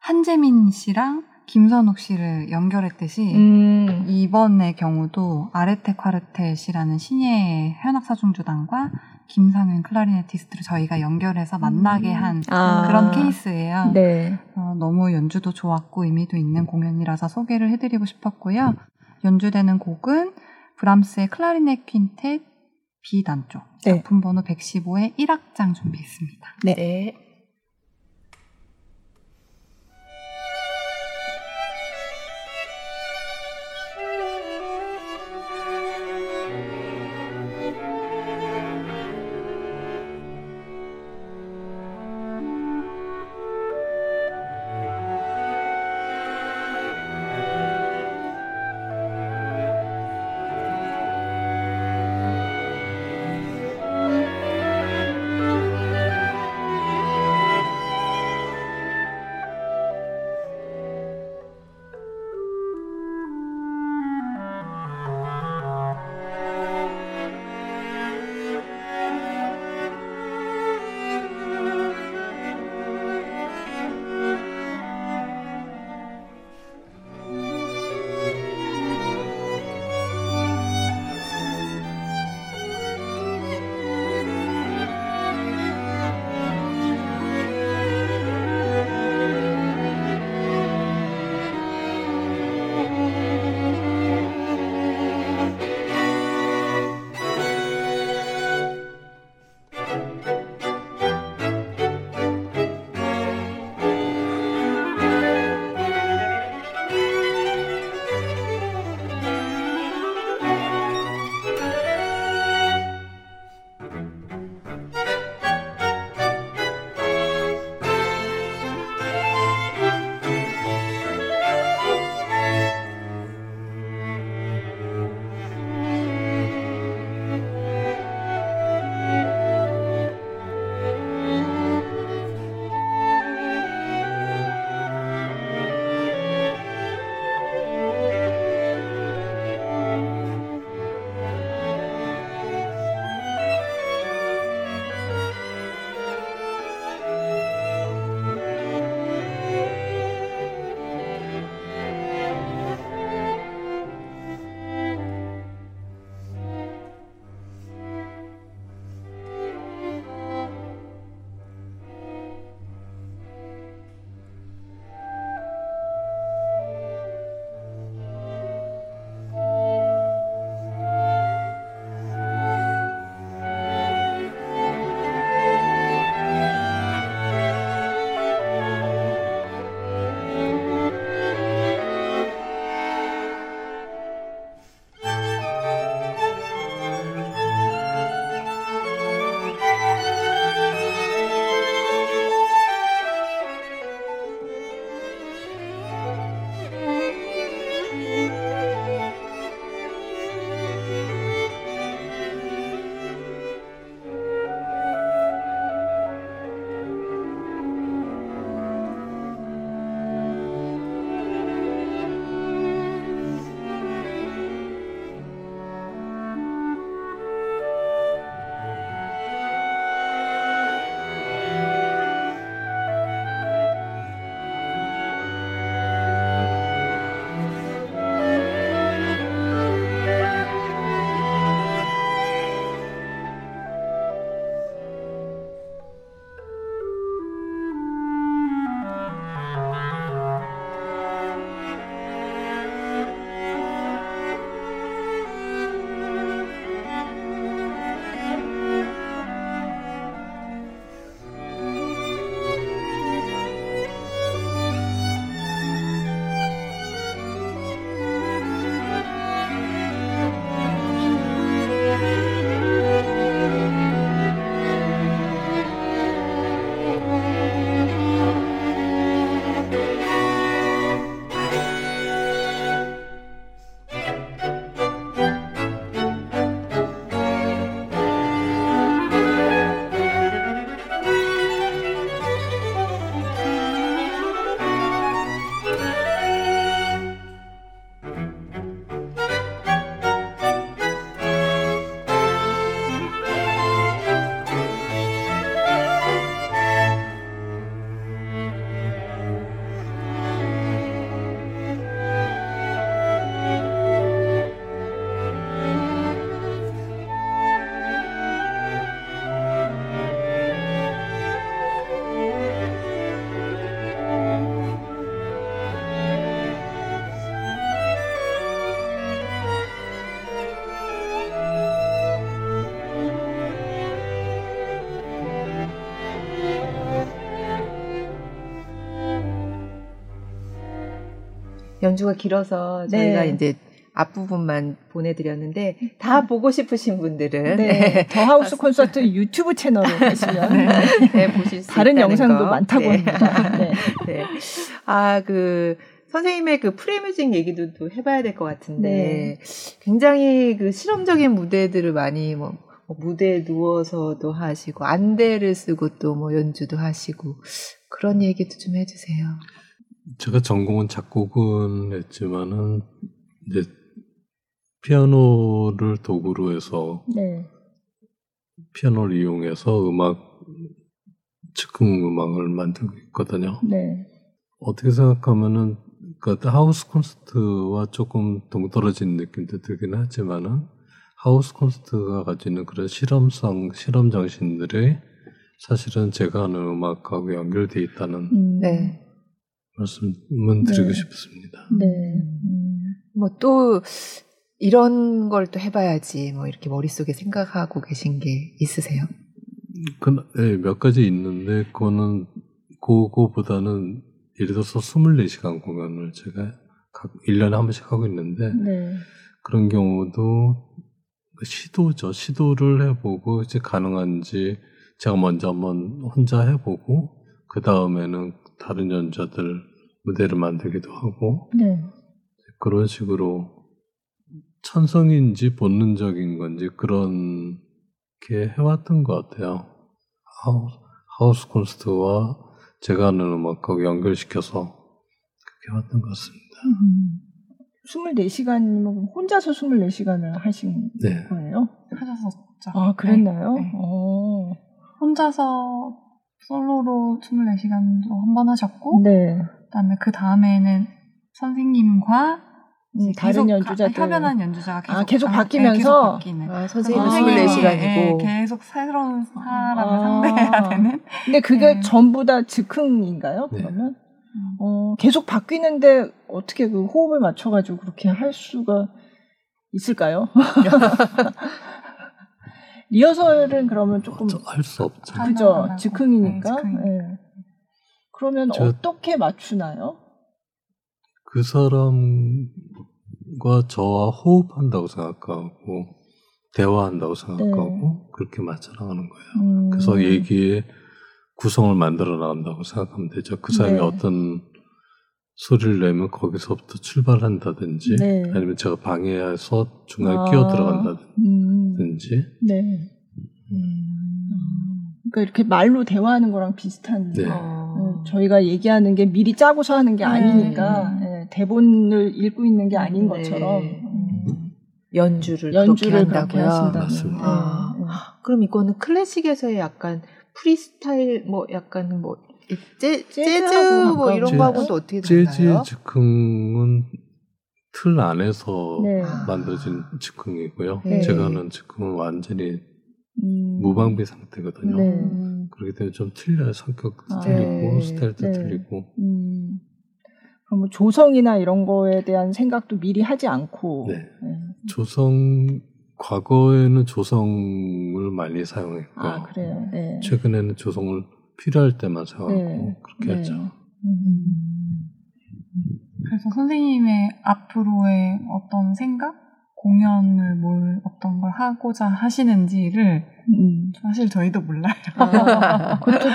한재민 씨랑 김선욱 씨를 연결했듯이 음. 이번의 경우도 아르떼 콰르텟이라는 신예의 현악 사중주단과 김상윤 클라리네티스트를 저희가 연결해서 만나게 한 아. 그런 케이스예요. 네. 어, 너무 연주도 좋았고 의미도 있는 공연이라서 소개를 해드리고 싶었고요. 연주되는 곡은 브람스의 클라리넷 퀸텟 B 단조 네. 작품 번호 백십오의 일 악장 준비했습니다. 네. 네. 연주가 길어서 저희가 네. 이제 앞부분만 보내드렸는데 다 보고 싶으신 분들은 네. 더 하우스 콘서트 유튜브 채널을 보시면 네. 네, 보실 수 다른 영상도 거. 많다고 네. 합니다. 네. 네. 아, 그 선생님의 그 프레뮤직 얘기도 또 해봐야 될 것 같은데 네. 굉장히 그 실험적인 무대들을 많이 뭐, 뭐 무대에 누워서도 하시고 안대를 쓰고 또 뭐 연주도 하시고 그런 얘기도 좀 해주세요. 제가 전공은 작곡은 했지만은 이제 피아노를 도구로 해서 네. 피아노를 이용해서 음악 즉흥 음악을 만들고 있거든요. 네. 어떻게 생각하면은 그러니까 하우스 콘서트와 조금 동떨어진 느낌도 들긴 하지만은 하우스 콘서트가 가지는 그런 실험성 실험 정신들이 사실은 제가 하는 음악하고 연결돼 있다는 네. 말씀은 드리고 네. 싶습니다. 네. 음. 뭐 또 이런 걸 또 해봐야지 뭐 이렇게 머릿속에 생각하고 계신 게 있으세요? 그, 네, 몇 가지 있는데 그거는 그거보다는 예를 들어서 이십사 시간 공연을 제가 각 일 년에 한 번씩 하고 있는데 네. 그런 경우도 시도죠. 시도를 해보고 이제 가능한지 제가 먼저 한번 혼자 해보고 그 다음에는 다른 연주자들 무대를 만들기도 하고 네. 그런 식으로 천성인지 본능적인 건지 그런 게 해왔던 것 같아요. 하우스, 하우스 콘서트와 제가 하는 음악하고 연결시켜서 그렇게 해왔던 것 같습니다. 음, 이십사 시간이면 혼자서 이십사 시간을 하신 네. 거예요? 혼자서. 아, 그랬나요? 네. 네. 오. 혼자서 솔로로 이십사 시간도 한 번 하셨고 네. 그다음에 그 다음에는 선생님과 음, 다른 연주자들 협연한 연주자가 계속, 아, 계속 바뀌면서 아, 계속 아, 선생님은 이십사 시간이고 계속 새로운 사람을 아, 상대해야 되는. 근데 그게 네. 전부 다 즉흥인가요? 네. 그러면 음. 어, 계속 바뀌는데 어떻게 그 호흡을 맞춰가지고 그렇게 할 수가 있을까요? 리허설은 그러면 조금 할 수 없죠. 그죠, 즉흥이니까. 네, 네. 그러면 저, 어떻게 맞추나요? 그 사람과 저와 호흡한다고 생각하고 대화한다고 생각하고 네. 그렇게 맞춰 나가는 거예요. 음. 그래서 얘기의 구성을 만들어 나간다고 생각하면 되죠. 그 사람이 네. 어떤 소리를 내면 거기서부터 출발한다든지 네. 아니면 제가 방해해서 중간에 아. 끼어 들어간다든지 음. 네. 음. 그러니까 이렇게 말로 대화하는 거랑 비슷한 네. 어. 저희가 얘기하는 게 미리 짜고서 하는 게 네. 아니니까 네. 대본을 읽고 있는 게 아닌 네. 것처럼 음. 연주를, 연주를 그렇게 한다고요? 네. 아. 네. 그럼 이거는 클래식에서의 약간 프리스타일 뭐 약간 뭐 재, 재즈 뭐 이런 거하고는 어떻게 달라요? 재즈 즉흥은 틀 안에서 네. 만들어진 즉흥이고요. 네. 제가 하는 즉흥은 완전히 음. 무방비 상태거든요. 네. 그렇기 때문에 좀 틀려요. 성격도 아, 틀리고 네. 스타일도 네. 틀리고 음. 그럼 뭐 조성이나 이런 거에 대한 생각도 미리 하지 않고 네. 네. 조성 과거에는 조성을 많이 사용했고요. 아, 그래요? 네. 최근에는 조성을 필요할 때만 사갖고 네, 그렇게 네. 했죠. 음. 그래서 선생님의 앞으로의 어떤 생각, 공연을 뭘 어떤 걸 하고자 하시는지를 음. 사실 저희도 몰라요. 아, 그것도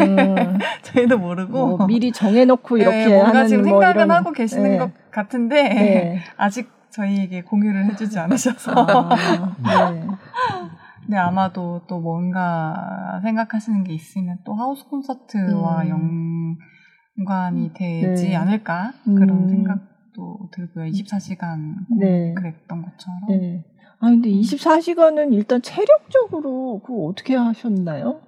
음, 저희도 모르고 뭐 미리 정해놓고 이렇게 네, 뭔가 하는 지금 뭐 생각은 이런, 하고 계시는 네. 것 같은데 네. 아직 저희에게 공유를 해주지 않으셔서. 아, 네. 근데 아마도 또 뭔가 생각하시는 게 있으면 또 하우스 콘서트와 음. 연관이 되지 네. 않을까 그런 음. 생각도 들고요. 이십사 시간 네. 그랬던 것처럼. 네. 아 근데 이십사 시간은 일단 체력적으로 그거 어떻게 하셨나요?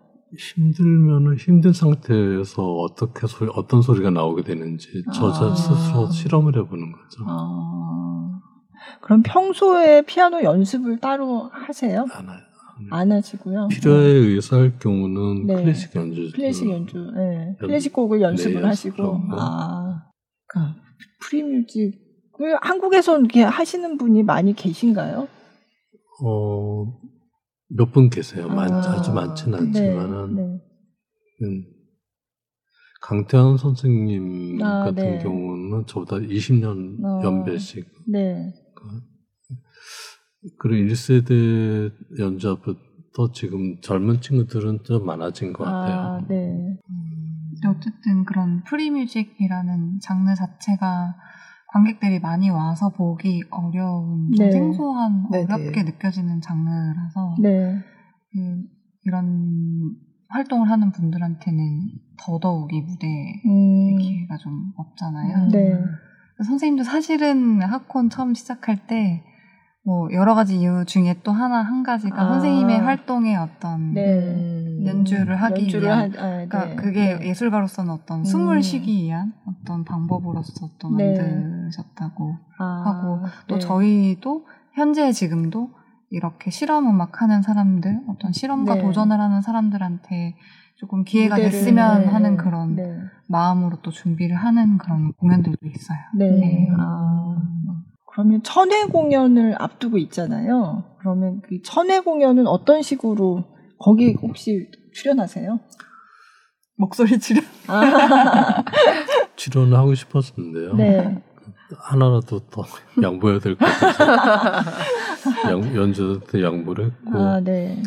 힘들면은 힘든 상태에서 어떻게 소리, 어떤 소리가 나오게 되는지 아. 저 스스로 실험을 해보는 거죠. 아. 그럼 평소에 피아노 연습을 따로 하세요? 않아요. 안 하시고요. 필요에 의해서 할 경우는 네. 클래식 연주, 클래식 연주, 네. 연, 클래식 곡을 연습을 네, 하시고, 아, 그러니까 프리뮤직을 한국에서 이렇게 하시는 분이 많이 계신가요? 어, 몇 분 계세요. 아, 많, 아주 많지는 않지만은 네, 네. 음, 강태환 선생님 아, 같은 네. 경우는 저보다 이십 년 어, 연배씩. 네. 그리고 일 세대 연자부터 지금 젊은 친구들은 좀 많아진 것 같아요. 아, 네. 어쨌든 그런 프리뮤직이라는 장르 자체가 관객들이 많이 와서 보기 어려운 네. 생소한 네네. 어렵게 느껴지는 장르라서 네. 그, 이런 활동을 하는 분들한테는 더더욱이 무대의 음. 기회가 좀 없잖아요. 네. 선생님도 사실은 학콘 처음 시작할 때 뭐 여러 가지 이유 중에 또 하나 한 가지가 아. 선생님의 활동에 어떤 네. 연주를 하기 연주를 위한 하, 아, 그러니까 네. 그게 네. 예술가로서는 어떤 숨을 음. 쉬기 위한 어떤 방법으로서 또 만드셨다고 네. 하고 아, 또 네. 저희도 현재 지금도 이렇게 실험음악 하는 사람들 어떤 실험과 네. 도전을 하는 사람들한테 조금 기회가 무대를, 됐으면 네. 하는 그런 네. 마음으로 또 준비를 하는 그런 공연들도 있어요. 네. 네. 아. 그러면 천회 공연을 앞두고 있잖아요. 그러면 그 천회 공연은 어떤 식으로 거기 혹시 출연하세요? 목소리 출연? 아. 출연을 하고 싶었는데요. 네. 하나라도 더 양보해야 될 것 같아서 연주도 양보를 했고 아, 네.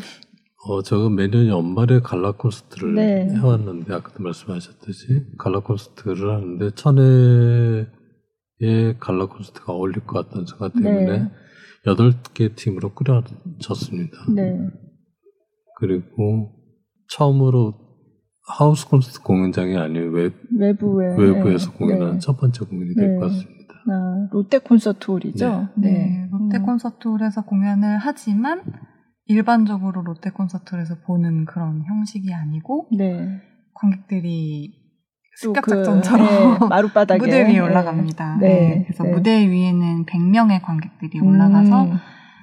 어, 제가 매년 연말에 갈라 콘서트를 네. 해왔는데 아까도 말씀하셨듯이 갈라 콘서트를 하는데 천회 예, 갈라 콘서트가 어울릴 것 같다는 생각 때문에 네. 여덟 개 팀으로 꾸려졌습니다. 네. 그리고 처음으로 하우스 콘서트 공연장이 아닌 외, 외부에, 외부에서 네. 공연한 네. 첫 번째 공연이 네. 될 것 같습니다. 아, 롯데 콘서트홀이죠? 네. 네. 네. 롯데 콘서트홀에서 공연을 하지만 일반적으로 롯데 콘서트홀에서 보는 그런 형식이 아니고 네. 관객들이 습격작전처럼 그, 네, 마룻바닥에 무대 위에 올라갑니다. 네, 네, 그래서 네. 무대 위에는 백 명의 관객들이 올라가서 음.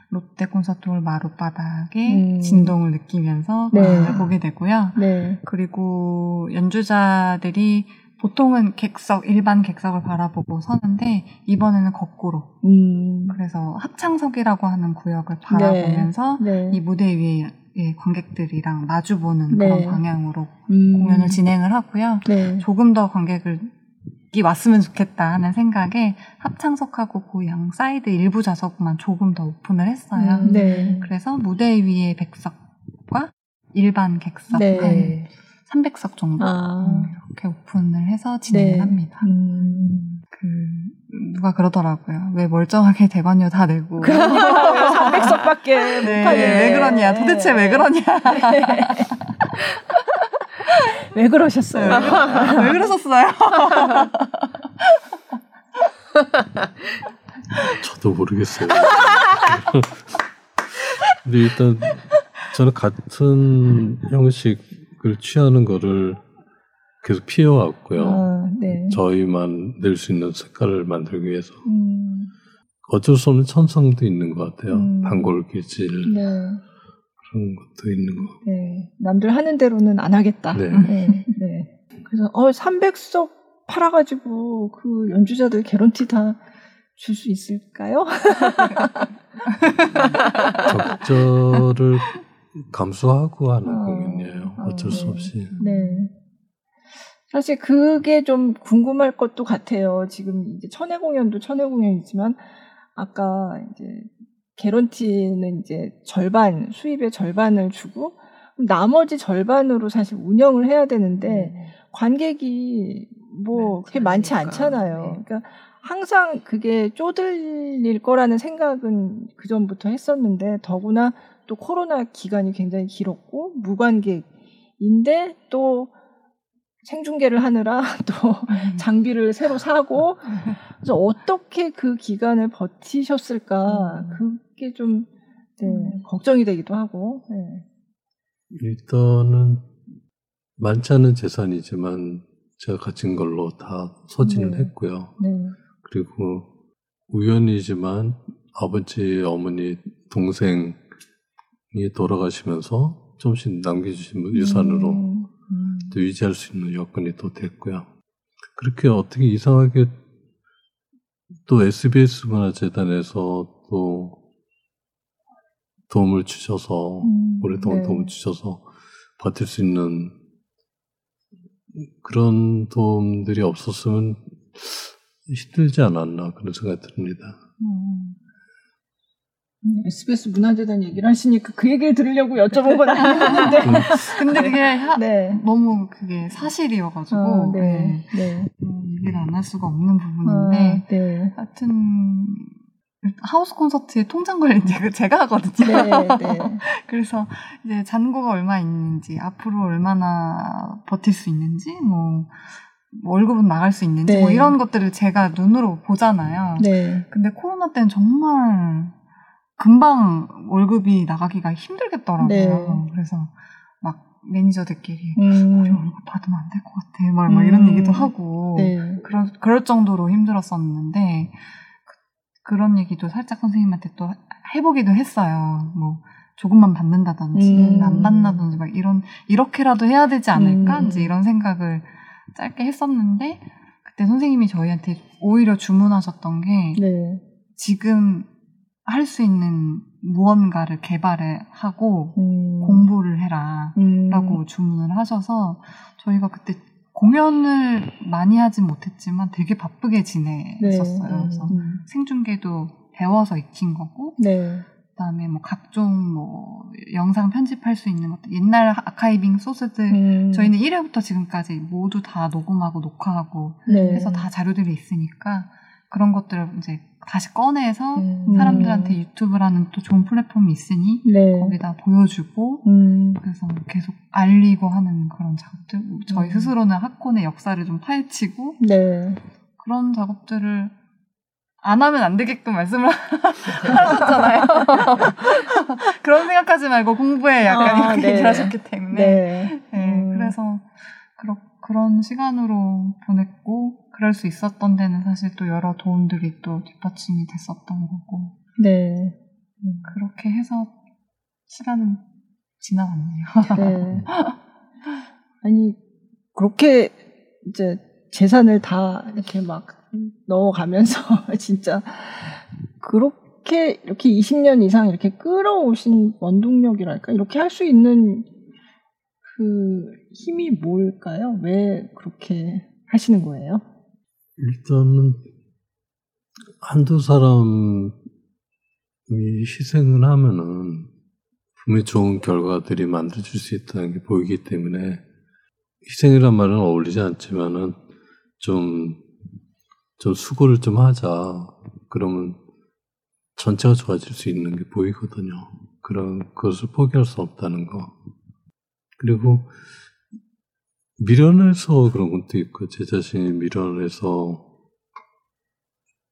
롯데 콘서트홀 마룻바닥에 음. 진동을 느끼면서 공연을 네. 보게 되고요. 네. 그리고 연주자들이 보통은 객석, 일반 객석을 바라보고 서는데 이번에는 거꾸로 음. 그래서 합창석이라고 하는 구역을 바라보면서 네. 네. 이 무대 위에 예, 관객들이랑 마주보는 네. 그런 방향으로 음. 공연을 진행을 하고요. 네. 조금 더 관객이 왔으면 좋겠다 하는 생각에 합창석하고 그 양 사이드 일부 좌석만 조금 더 오픈을 했어요. 음. 네. 그래서 무대 위에 백석과 일반 객석 네. 한 삼백 석 정도 아. 이렇게 오픈을 해서 진행을 네. 합니다. 음. 그 누가 그러더라고요. 왜 멀쩡하게 대관료 다 내고 삼백 석밖에 네, 왜 그러냐. 도대체 왜 그러냐. 왜 그러셨어요? 왜 그러셨어요? 저도 모르겠어요. 근데 일단 저는 같은 형식을 취하는 거를 계속 피해왔고요. 아, 네. 저희만 낼 수 있는 색깔을 만들기 위해서. 음. 어쩔 수 없는 천성도 있는 것 같아요. 음. 단골 기질 네. 그런 것도 있는 것 같아요. 네. 남들 하는 대로는 안 하겠다. 네. 네. 네. 그래서 어, 삼백 석 팔아가지고 그 연주자들 개런티 다 줄 수 있을까요? 적절을 감수하고 하는 아, 공연이에요. 어쩔 아, 네. 수 없이. 네. 사실 그게 좀 궁금할 것도 같아요. 지금 이제 천회 공연도 천회 공연이지만 아까 이제 개런티는 이제 절반 수입의 절반을 주고 나머지 절반으로 사실 운영을 해야 되는데 관객이 뭐 그렇게 많지 않잖아요. 그러니까 항상 그게 쪼들릴 거라는 생각은 그 전부터 했었는데 더구나 또 코로나 기간이 굉장히 길었고 무관객인데 또 생중계를 하느라 또 장비를 새로 사고 그래서 어떻게 그 기간을 버티셨을까 그게 좀 네, 걱정이 되기도 하고 네. 일단은 많지 않은 재산이지만 제가 가진 걸로 다 소진을 네. 했고요. 네. 그리고 우연이지만 아버지, 어머니, 동생이 돌아가시면서 조금씩 남겨주신 유산으로 네. 또 유지할 수 있는 여건이 또 됐고요. 그렇게 어떻게 이상하게 또 에스비에스 문화재단에서 또 도움을 주셔서 음, 오랫동안 네. 도움을 주셔서 버틸 수 있는 그런 도움들이 없었으면 힘들지 않았나 그런 생각이 듭니다. 음. 에스비에스 문화재단 얘기를 하시니까 그 얘기를 들으려고 여쭤본 건 아니었는데 근데 그게 하, 네. 너무 그게 사실이어가지고 어, 네. 네. 네. 음, 얘기를 안 할 수가 없는 부분인데 어, 네. 하여튼 하우스 콘서트에 통장 관리는 제가 하거든요. 네, 네. 그래서 이제 잔고가 얼마 있는지 앞으로 얼마나 버틸 수 있는지 뭐 월급은 나갈 수 있는지 네. 뭐 이런 것들을 제가 눈으로 보잖아요. 네. 근데 코로나 때는 정말 금방 월급이 나가기가 힘들겠더라고요. 네. 그래서 막 매니저들끼리 음. 우리 월급 받으면 안 될 것 같아 막, 막 음. 이런 얘기도 하고 네. 그럴, 그럴 정도로 힘들었었는데 그, 그런 얘기도 살짝 선생님한테 또 해보기도 했어요. 뭐 조금만 받는다든지 음. 안 받는다든지 막 이런 이렇게라도 해야 되지 않을까 음. 이제 이런 생각을 짧게 했었는데 그때 선생님이 저희한테 오히려 주문하셨던 게 네. 지금 할 수 있는 무언가를 개발을 하고 음. 공부를 해라 음. 라고 주문을 하셔서 저희가 그때 공연을 많이 하진 못했지만 되게 바쁘게 지냈었어요. 네. 그래서 음. 생중계도 배워서 익힌 거고 네. 그다음에 뭐 각종 뭐 영상 편집할 수 있는 것들 옛날 아카이빙 소스들 음. 저희는 일 회부터 지금까지 모두 다 녹음하고 녹화하고 네. 해서 다 자료들이 있으니까 그런 것들을 이제 다시 꺼내서 음. 사람들한테 유튜브라는 또 좋은 플랫폼이 있으니 네. 거기다 보여주고 음. 그래서 계속 알리고 하는 그런 작업들 저희 음. 스스로는 학콘의 역사를 좀 파헤치고 네. 그런 작업들을 안 하면 안 되게끔 말씀을 하셨잖아요. 그런 생각하지 말고 공부에 약간 아, 이렇게 네. 얘기를 하셨기 때문에 네. 네. 음. 그래서 그렇, 그런 시간으로 보냈고 그럴 수 있었던 데는 사실 또 여러 도움들이 또 뒷받침이 됐었던 거고. 네. 음, 그렇게 해서 시간은 지나갔네요. 네. 아니, 그렇게 이제 재산을 다 이렇게 막 넣어가면서 진짜 그렇게 이렇게 이십 년 이상 이렇게 끌어오신 원동력이랄까? 이렇게 할 수 있는 그 힘이 뭘까요? 왜 그렇게 하시는 거예요? 일단은 한두 사람이 희생을 하면은 분명히 좋은 결과들이 만들어질 수 있다는 게 보이기 때문에 희생이란 말은 어울리지 않지만은 좀, 좀 수고를 좀 하자. 그러면 전체가 좋아질 수 있는 게 보이거든요. 그런, 그것을 포기할 수 없다는 거. 그리고 미련해서 그런 것도 있고 제 자신이 미련해서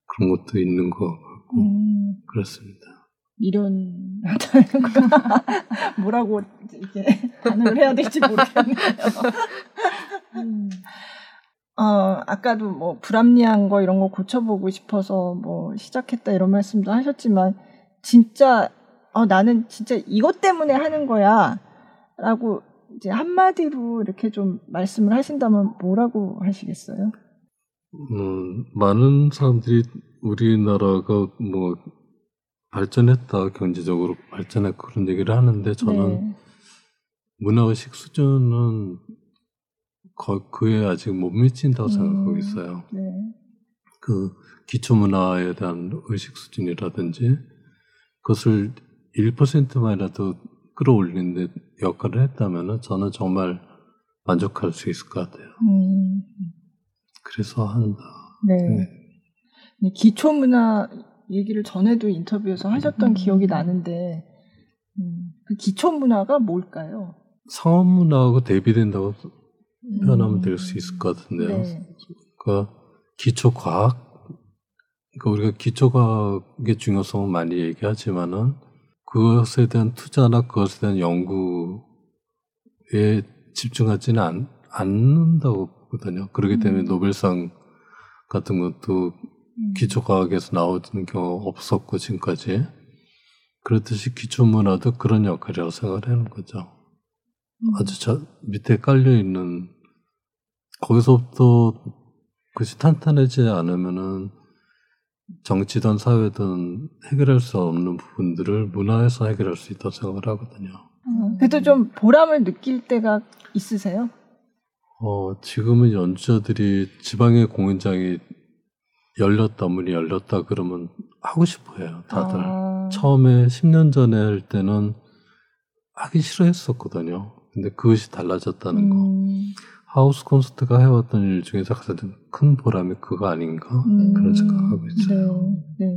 그런 것도 있는 것 같고 음. 그렇습니다. 미련하다는 거 뭐라고 이제 반응을 해야 될지 모르겠네요. 음. 어, 아까도 뭐 불합리한 거 이런 거 고쳐보고 싶어서 뭐 시작했다 이런 말씀도 하셨지만 진짜 어, 나는 진짜 이것 때문에 하는 거야 라고 이제 한마디로 이렇게 좀 말씀을 하신다면 뭐라고 하시겠어요? 음, 많은 사람들이 우리나라가 뭐 발전했다, 경제적으로 발전했고 그런 얘기를 하는데 저는 네. 문화의식 수준은 그에 아직 못 미친다고 음, 생각하고 있어요. 네. 그 기초문화에 대한 의식 수준이라든지 그것을 일 퍼센트만이라도 끌어올리는 데 역할을 했다면 저는 정말 만족할 수 있을 것 같아요. 음. 그래서 한다. 네. 네. 기초문화 얘기를 전에도 인터뷰에서 하셨던 음. 기억이 나는데 음. 그 기초문화가 뭘까요? 상업문화하고 대비된다고 표현하면 음. 될 수 있을 것 같은데요. 네. 그러니까 기초과학, 그러니까 우리가 기초과학의 중요성을 많이 얘기하지만은 그것에 대한 투자나 그것에 대한 연구에 집중하지는 않, 않는다고 보거든요. 그렇기 때문에 음. 노벨상 같은 것도 음. 기초과학에서 나오는 경우가 없었고 지금까지. 그렇듯이 기초문화도 그런 역할이라고 생각을 하는 거죠. 음. 아주 저 밑에 깔려있는 거기서부터 그것이 탄탄하지 않으면은 정치든 사회든 해결할 수 없는 부분들을 문화에서 해결할 수 있다고 생각을 하거든요. 음, 그래도 좀 보람을 느낄 때가 있으세요? 어, 어, 지금은 연주자들이 지방의 공연장이 열렸다, 문이 열렸다 그러면 하고 싶어요, 다들. 아. 처음에 십 년 전에 할 때는 하기 싫어했었거든요. 근데 그것이 달라졌다는 거. 음. 하우스 콘서트가 해왔던 일 중에서 가장 큰 보람이 그거 아닌가? 음. 그런 생각하고 있어요. 네. 네.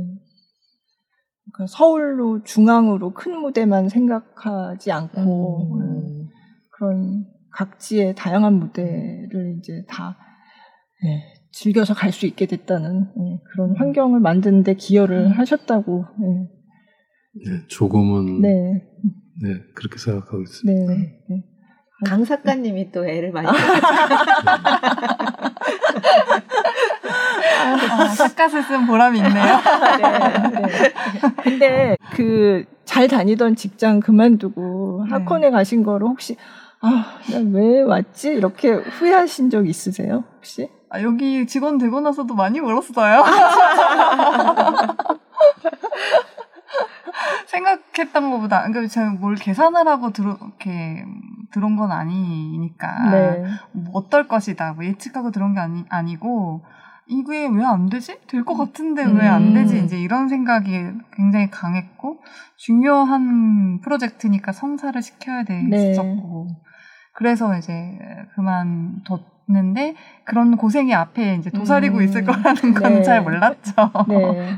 그러니까 서울로, 중앙으로 큰 무대만 생각하지 않고, 음. 그런 각지의 다양한 무대를 이제 다, 네. 즐겨서 갈 수 있게 됐다는 예, 그런 환경을 만드는 데 기여를 하셨다고 예. 네, 조금은 네. 네, 그렇게 생각하고 있습니다. 네, 네. 강 작가님이 네. 또 애를 많이 아, 작가서 쓴 보람이 있네요. 네, 네. 근데 그 잘 다니던 직장 그만두고 네. 하콘에 가신 거로 혹시 아, 난 왜 왔지? 이렇게 후회하신 적 있으세요? 혹시? 아, 여기 직원 되고 나서도 많이 울었어요. 생각했던 것보다, 그러니까 제가 뭘 계산을 하고 들어, 이렇게, 들어온 건 아니니까. 네. 뭐 어떨 것이다. 뭐 예측하고 들어온 게 아니, 아니고, 이게 왜 안 되지? 될 것 같은데 음. 왜 안 되지? 이제 이런 생각이 굉장히 강했고, 중요한 프로젝트니까 성사를 시켜야 됐었고, 네. 그래서 이제 그만뒀 는데 그런 고생이 앞에 이제 도사리고 음, 있을 거라는 건 잘 네. 몰랐죠. 네, 네.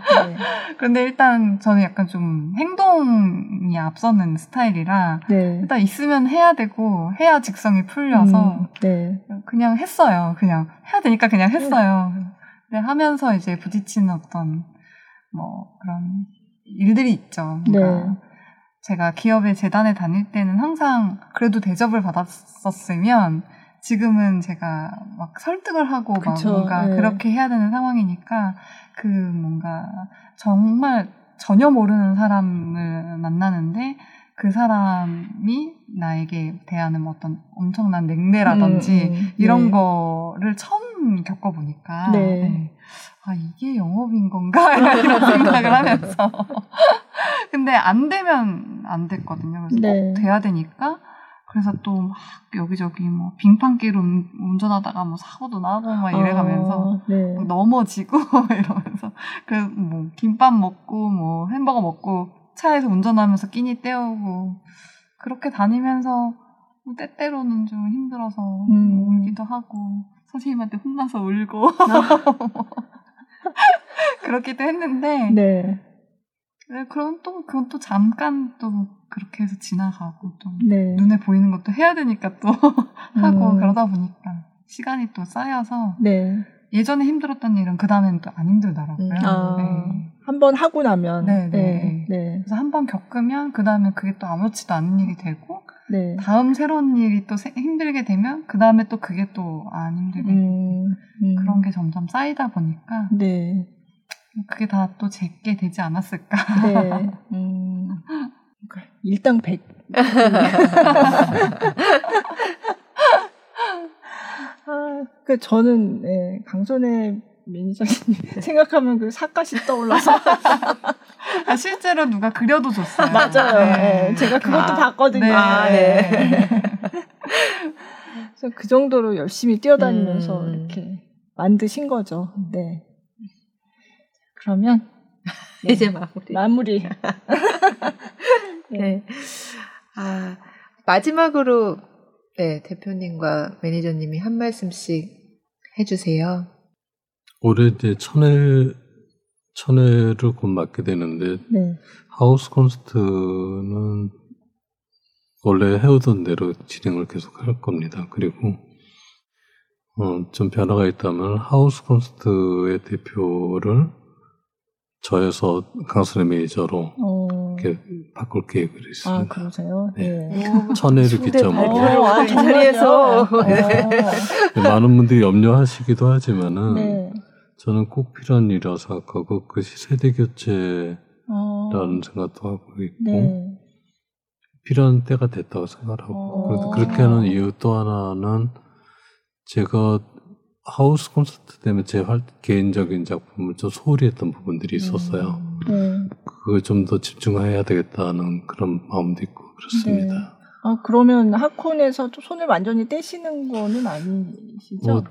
그런데 일단 저는 약간 좀 행동이 앞서는 스타일이라 네. 일단 있으면 해야 되고 해야 직성이 풀려서 음, 네. 그냥 했어요. 그냥 해야 되니까 그냥 했어요. 근데 하면서 이제 부딪히는 어떤 뭐 그런 일들이 있죠. 그러니까 네. 제가 기업의 재단에 다닐 때는 항상 그래도 대접을 받았었으면. 지금은 제가 막 설득을 하고 그쵸, 막 뭔가 네. 그렇게 해야 되는 상황이니까 그 뭔가 정말 전혀 모르는 사람을 만나는데 그 사람이 나에게 대하는 어떤 엄청난 냉대라든지 음, 음, 이런 네. 거를 처음 겪어보니까 네. 네. 아 이게 영업인 건가? 이런 생각을 하면서 근데 안 되면 안 됐거든요. 그래서 네. 꼭 돼야 되니까 그래서 또 막 여기저기 뭐 빙판길로 운전하다가 뭐 사고도 나고 막 이래가면서 아, 네. 넘어지고 이러면서 그래서 뭐 김밥 먹고 뭐 햄버거 먹고 차에서 운전하면서 끼니 때우고 그렇게 다니면서 뭐 때때로는 좀 힘들어서 음. 울기도 하고 선생님한테 혼나서 울고 그렇기도 했는데 네. 네, 그럼 또, 그건 또 잠깐 또 그렇게 해서 지나가고 또 네. 눈에 보이는 것도 해야 되니까 또 하고 음. 그러다 보니까 시간이 또 쌓여서 네. 예전에 힘들었던 일은 그 다음엔 또 안 힘들더라고요. 음. 아, 네. 한번 하고 나면. 네네. 네. 네. 그래서 한번 겪으면 그 다음에 그게 또 아무렇지도 않은 일이 되고 네. 다음 새로운 일이 또 힘들게 되면 그 다음에 또 그게 또 안 힘들게 음. 음. 그런 게 점점 쌓이다 보니까. 네. 그게 다 또 제게 되지 않았을까. 네. 음. 일당 백. 아, 그 저는 네, 강선애 매니저님 생각하면 그 사까시 떠올라서. 아, 실제로 누가 그려도 줬어요. 맞아요. 네. 네. 제가 그것도 아, 봤거든요. 네. 아, 네. 그래서 그 정도로 열심히 뛰어다니면서 음. 이렇게 만드신 거죠. 네. 그러면 네. 이제 마무리. 마무리. 네. 네. 아, 마지막으로 네, 대표님과 매니저님이 한 말씀씩 해주세요. 올해 이제 천회, 천회를 곧 맞게 되는데 네. 하우스 콘서트는 원래 해오던 대로 진행을 계속 할 겁니다. 그리고 어, 좀 변화가 있다면 하우스 콘서트의 대표를 저에서 강산의 매니저로 어... 이렇게 바꿀 계획을 있습니다. 아, 그러세요? 네. 네. 천회를 기점으로. 아, 이 자리에서. 네. 네. 많은 분들이 염려하시기도 하지만은, 네. 저는 꼭 필요한 일이라고 생각하고, 그것이 세대교체라는 어... 생각도 하고 있고, 네. 필요한 때가 됐다고 생각하고, 어... 그렇게 하는 이유 또 하나는, 제가 하우스 콘서트 때문에 제 개인적인 작품을 좀 소홀히 했던 부분들이 있었어요. 음, 네. 그걸 좀 더 집중해야 되겠다는 그런 마음도 있고 그렇습니다. 네. 어, 그러면 학콘에서 손을 완전히 떼시는 거는 아니시죠? 뭐,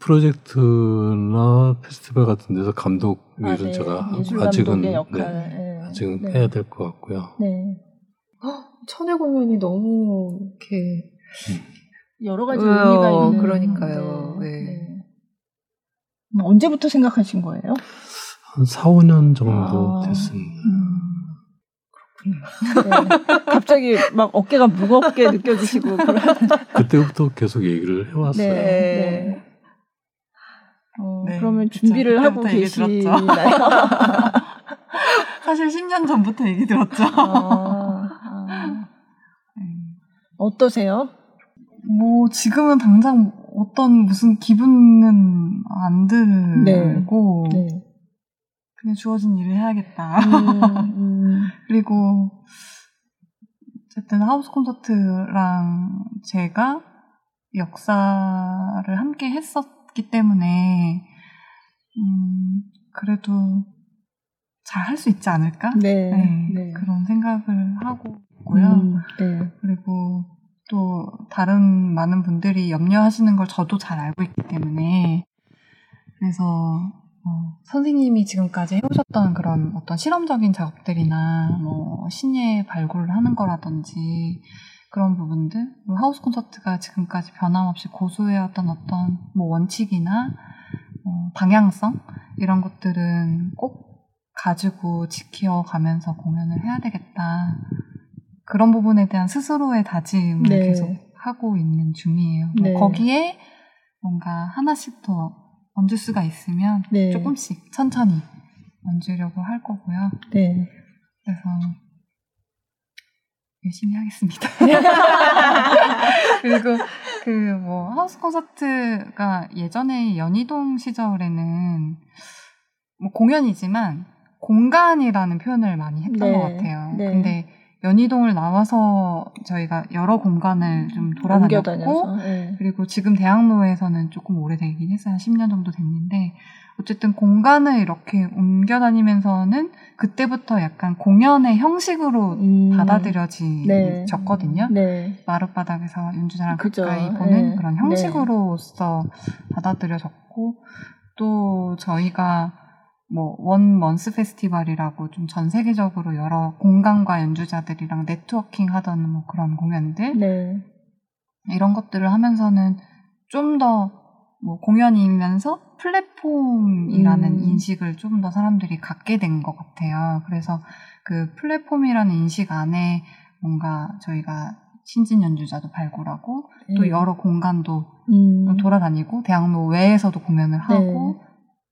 프로젝트나 페스티벌 같은 데서 감독 아, 일은 네. 제가 아직은, 네. 네. 아직은 네. 해야 될 것 같고요. 네. 천회 공연이 너무 이렇게 여러 가지 의미가 어, 있는 그러니까요. 네. 네. 네. 언제부터 생각하신 거예요? 한 사, 오 년 정도 아. 됐습니다. 음. 네. 갑자기 막 어깨가 무겁게 느껴지시고 그런. 그때부터 계속 얘기를 해왔어요. 네. 네. 어, 네. 그러면 준비를 그쵸, 하고 계시나요? 사실 십 년 전부터 얘기 들었죠. 아, 아. 어떠세요? 뭐 지금은 당장 어떤 무슨 기분은 안 들고 네. 네. 그냥 주어진 일을 해야겠다. 음, 음. 그리고 어쨌든 하우스 콘서트랑 제가 역사를 함께 했었기 때문에 음, 그래도 잘 할 수 있지 않을까? 네, 네, 네. 그런 생각을 하고 있고요. 음, 네. 그리고 또 다른 많은 분들이 염려하시는 걸 저도 잘 알고 있기 때문에 그래서 어, 선생님이 지금까지 해오셨던 그런 어떤 실험적인 작업들이나 뭐 신예 발굴을 하는 거라든지 그런 부분들, 하우스 콘서트가 지금까지 변함없이 고수해왔던 어떤 뭐 원칙이나 어, 방향성 이런 것들은 꼭 가지고 지켜가면서 공연을 해야 되겠다. 그런 부분에 대한 스스로의 다짐을 네. 계속 하고 있는 중이에요. 네. 뭐 거기에 뭔가 하나씩 더 얹을 수가 있으면 네. 조금씩 천천히 얹으려고 할 거고요. 네. 그래서 열심히 하겠습니다. 그리고 그 뭐 하우스 콘서트가 예전에 연희동 시절에는 뭐 공연이지만 공간이라는 표현을 많이 했던 네. 것 같아요. 네. 근데 연희동을 나와서 저희가 여러 공간을 좀 돌아다녔고 네. 그리고 지금 대학로에서는 조금 오래되긴 했어요. 십 년 정도 됐는데 어쨌든 공간을 이렇게 옮겨다니면서는 그때부터 약간 공연의 형식으로 음. 받아들여졌거든요. 네. 네. 마룻바닥에서 윤주자랑 그쵸. 가까이 보는 네. 그런 형식으로서 네. 받아들여졌고 또 저희가 뭐 원 먼스 페스티벌이라고 좀 전 세계적으로 여러 공간과 연주자들이랑 네트워킹 하던 뭐 그런 공연들 네. 이런 것들을 하면서는 좀 더 뭐 공연이면서 플랫폼이라는 음. 인식을 좀 더 사람들이 갖게 된 것 같아요. 그래서 그 플랫폼이라는 인식 안에 뭔가 저희가 신진 연주자도 발굴하고 음. 또 여러 공간도 음. 돌아다니고 대학로 외에서도 공연을 하고 네.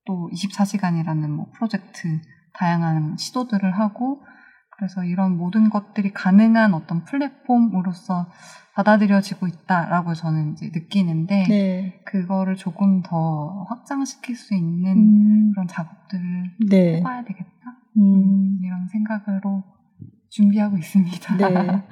또 이십사 시간이라는 뭐 프로젝트, 다양한 시도들을 하고 그래서 이런 모든 것들이 가능한 어떤 플랫폼으로서 받아들여지고 있다라고 저는 이제 느끼는데 네. 그거를 조금 더 확장시킬 수 있는 음. 그런 작업들을 네. 해봐야 되겠다 음. 이런 생각으로 준비하고 있습니다. 네. 네.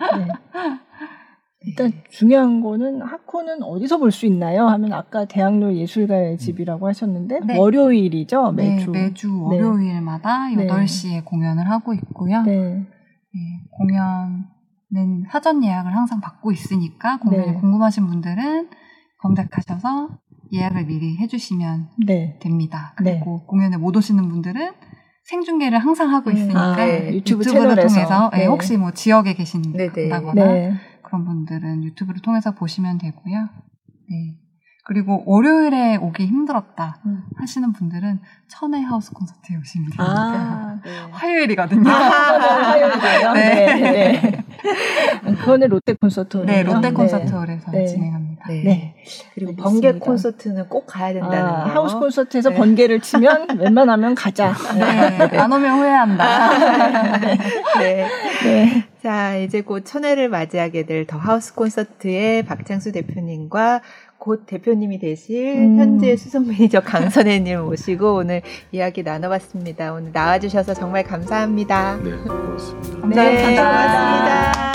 일단 중요한 거는 하코는 어디서 볼 수 있나요? 하면 아까 대학로 예술가의 집이라고 하셨는데 네. 월요일이죠? 매주. 네, 매주 월요일마다 네. 여덟 시에 공연을 하고 있고요. 네. 네, 공연은 사전 예약을 항상 받고 있으니까 공연이 네. 궁금하신 분들은 검색하셔서 예약을 미리 해주시면 네. 됩니다. 그리고 네. 공연에 못 오시는 분들은 생중계를 항상 하고 있으니까 아, 네. 유튜브 채널을 통해서 네. 네, 혹시 뭐 지역에 계신다거나 네. 그런 분들은 유튜브를 통해서 보시면 되고요. 네. 그리고 월요일에 오기 힘들었다 음. 하시는 분들은 천혜 하우스 콘서트에 오시면 됩니다. 아, 네. 화요일이거든요. 아, 화요일이요? 네. 네. 네. 그거는 롯데 콘서트홀. 네, 롯데 콘서트홀에서 네. 진행합니다. 네. 네. 그리고 알겠습니다. 번개 콘서트는 꼭 가야 된다는 아, 거예요. 하우스 콘서트에서 네. 번개를 치면 웬만하면 가자. 네. 네. 안 오면 후회한다. 네. 네. 네. 자, 이제 곧 천회를 맞이하게 될 더 하우스 콘서트의 박창수 대표님과 곧 대표님이 되실 음. 현재 수석 매니저 강선애님 모시고 오늘 이야기 나눠봤습니다. 오늘 나와주셔서 정말 감사합니다. 네, 고맙습니다. 네, 감사합니다. 고맙습니다.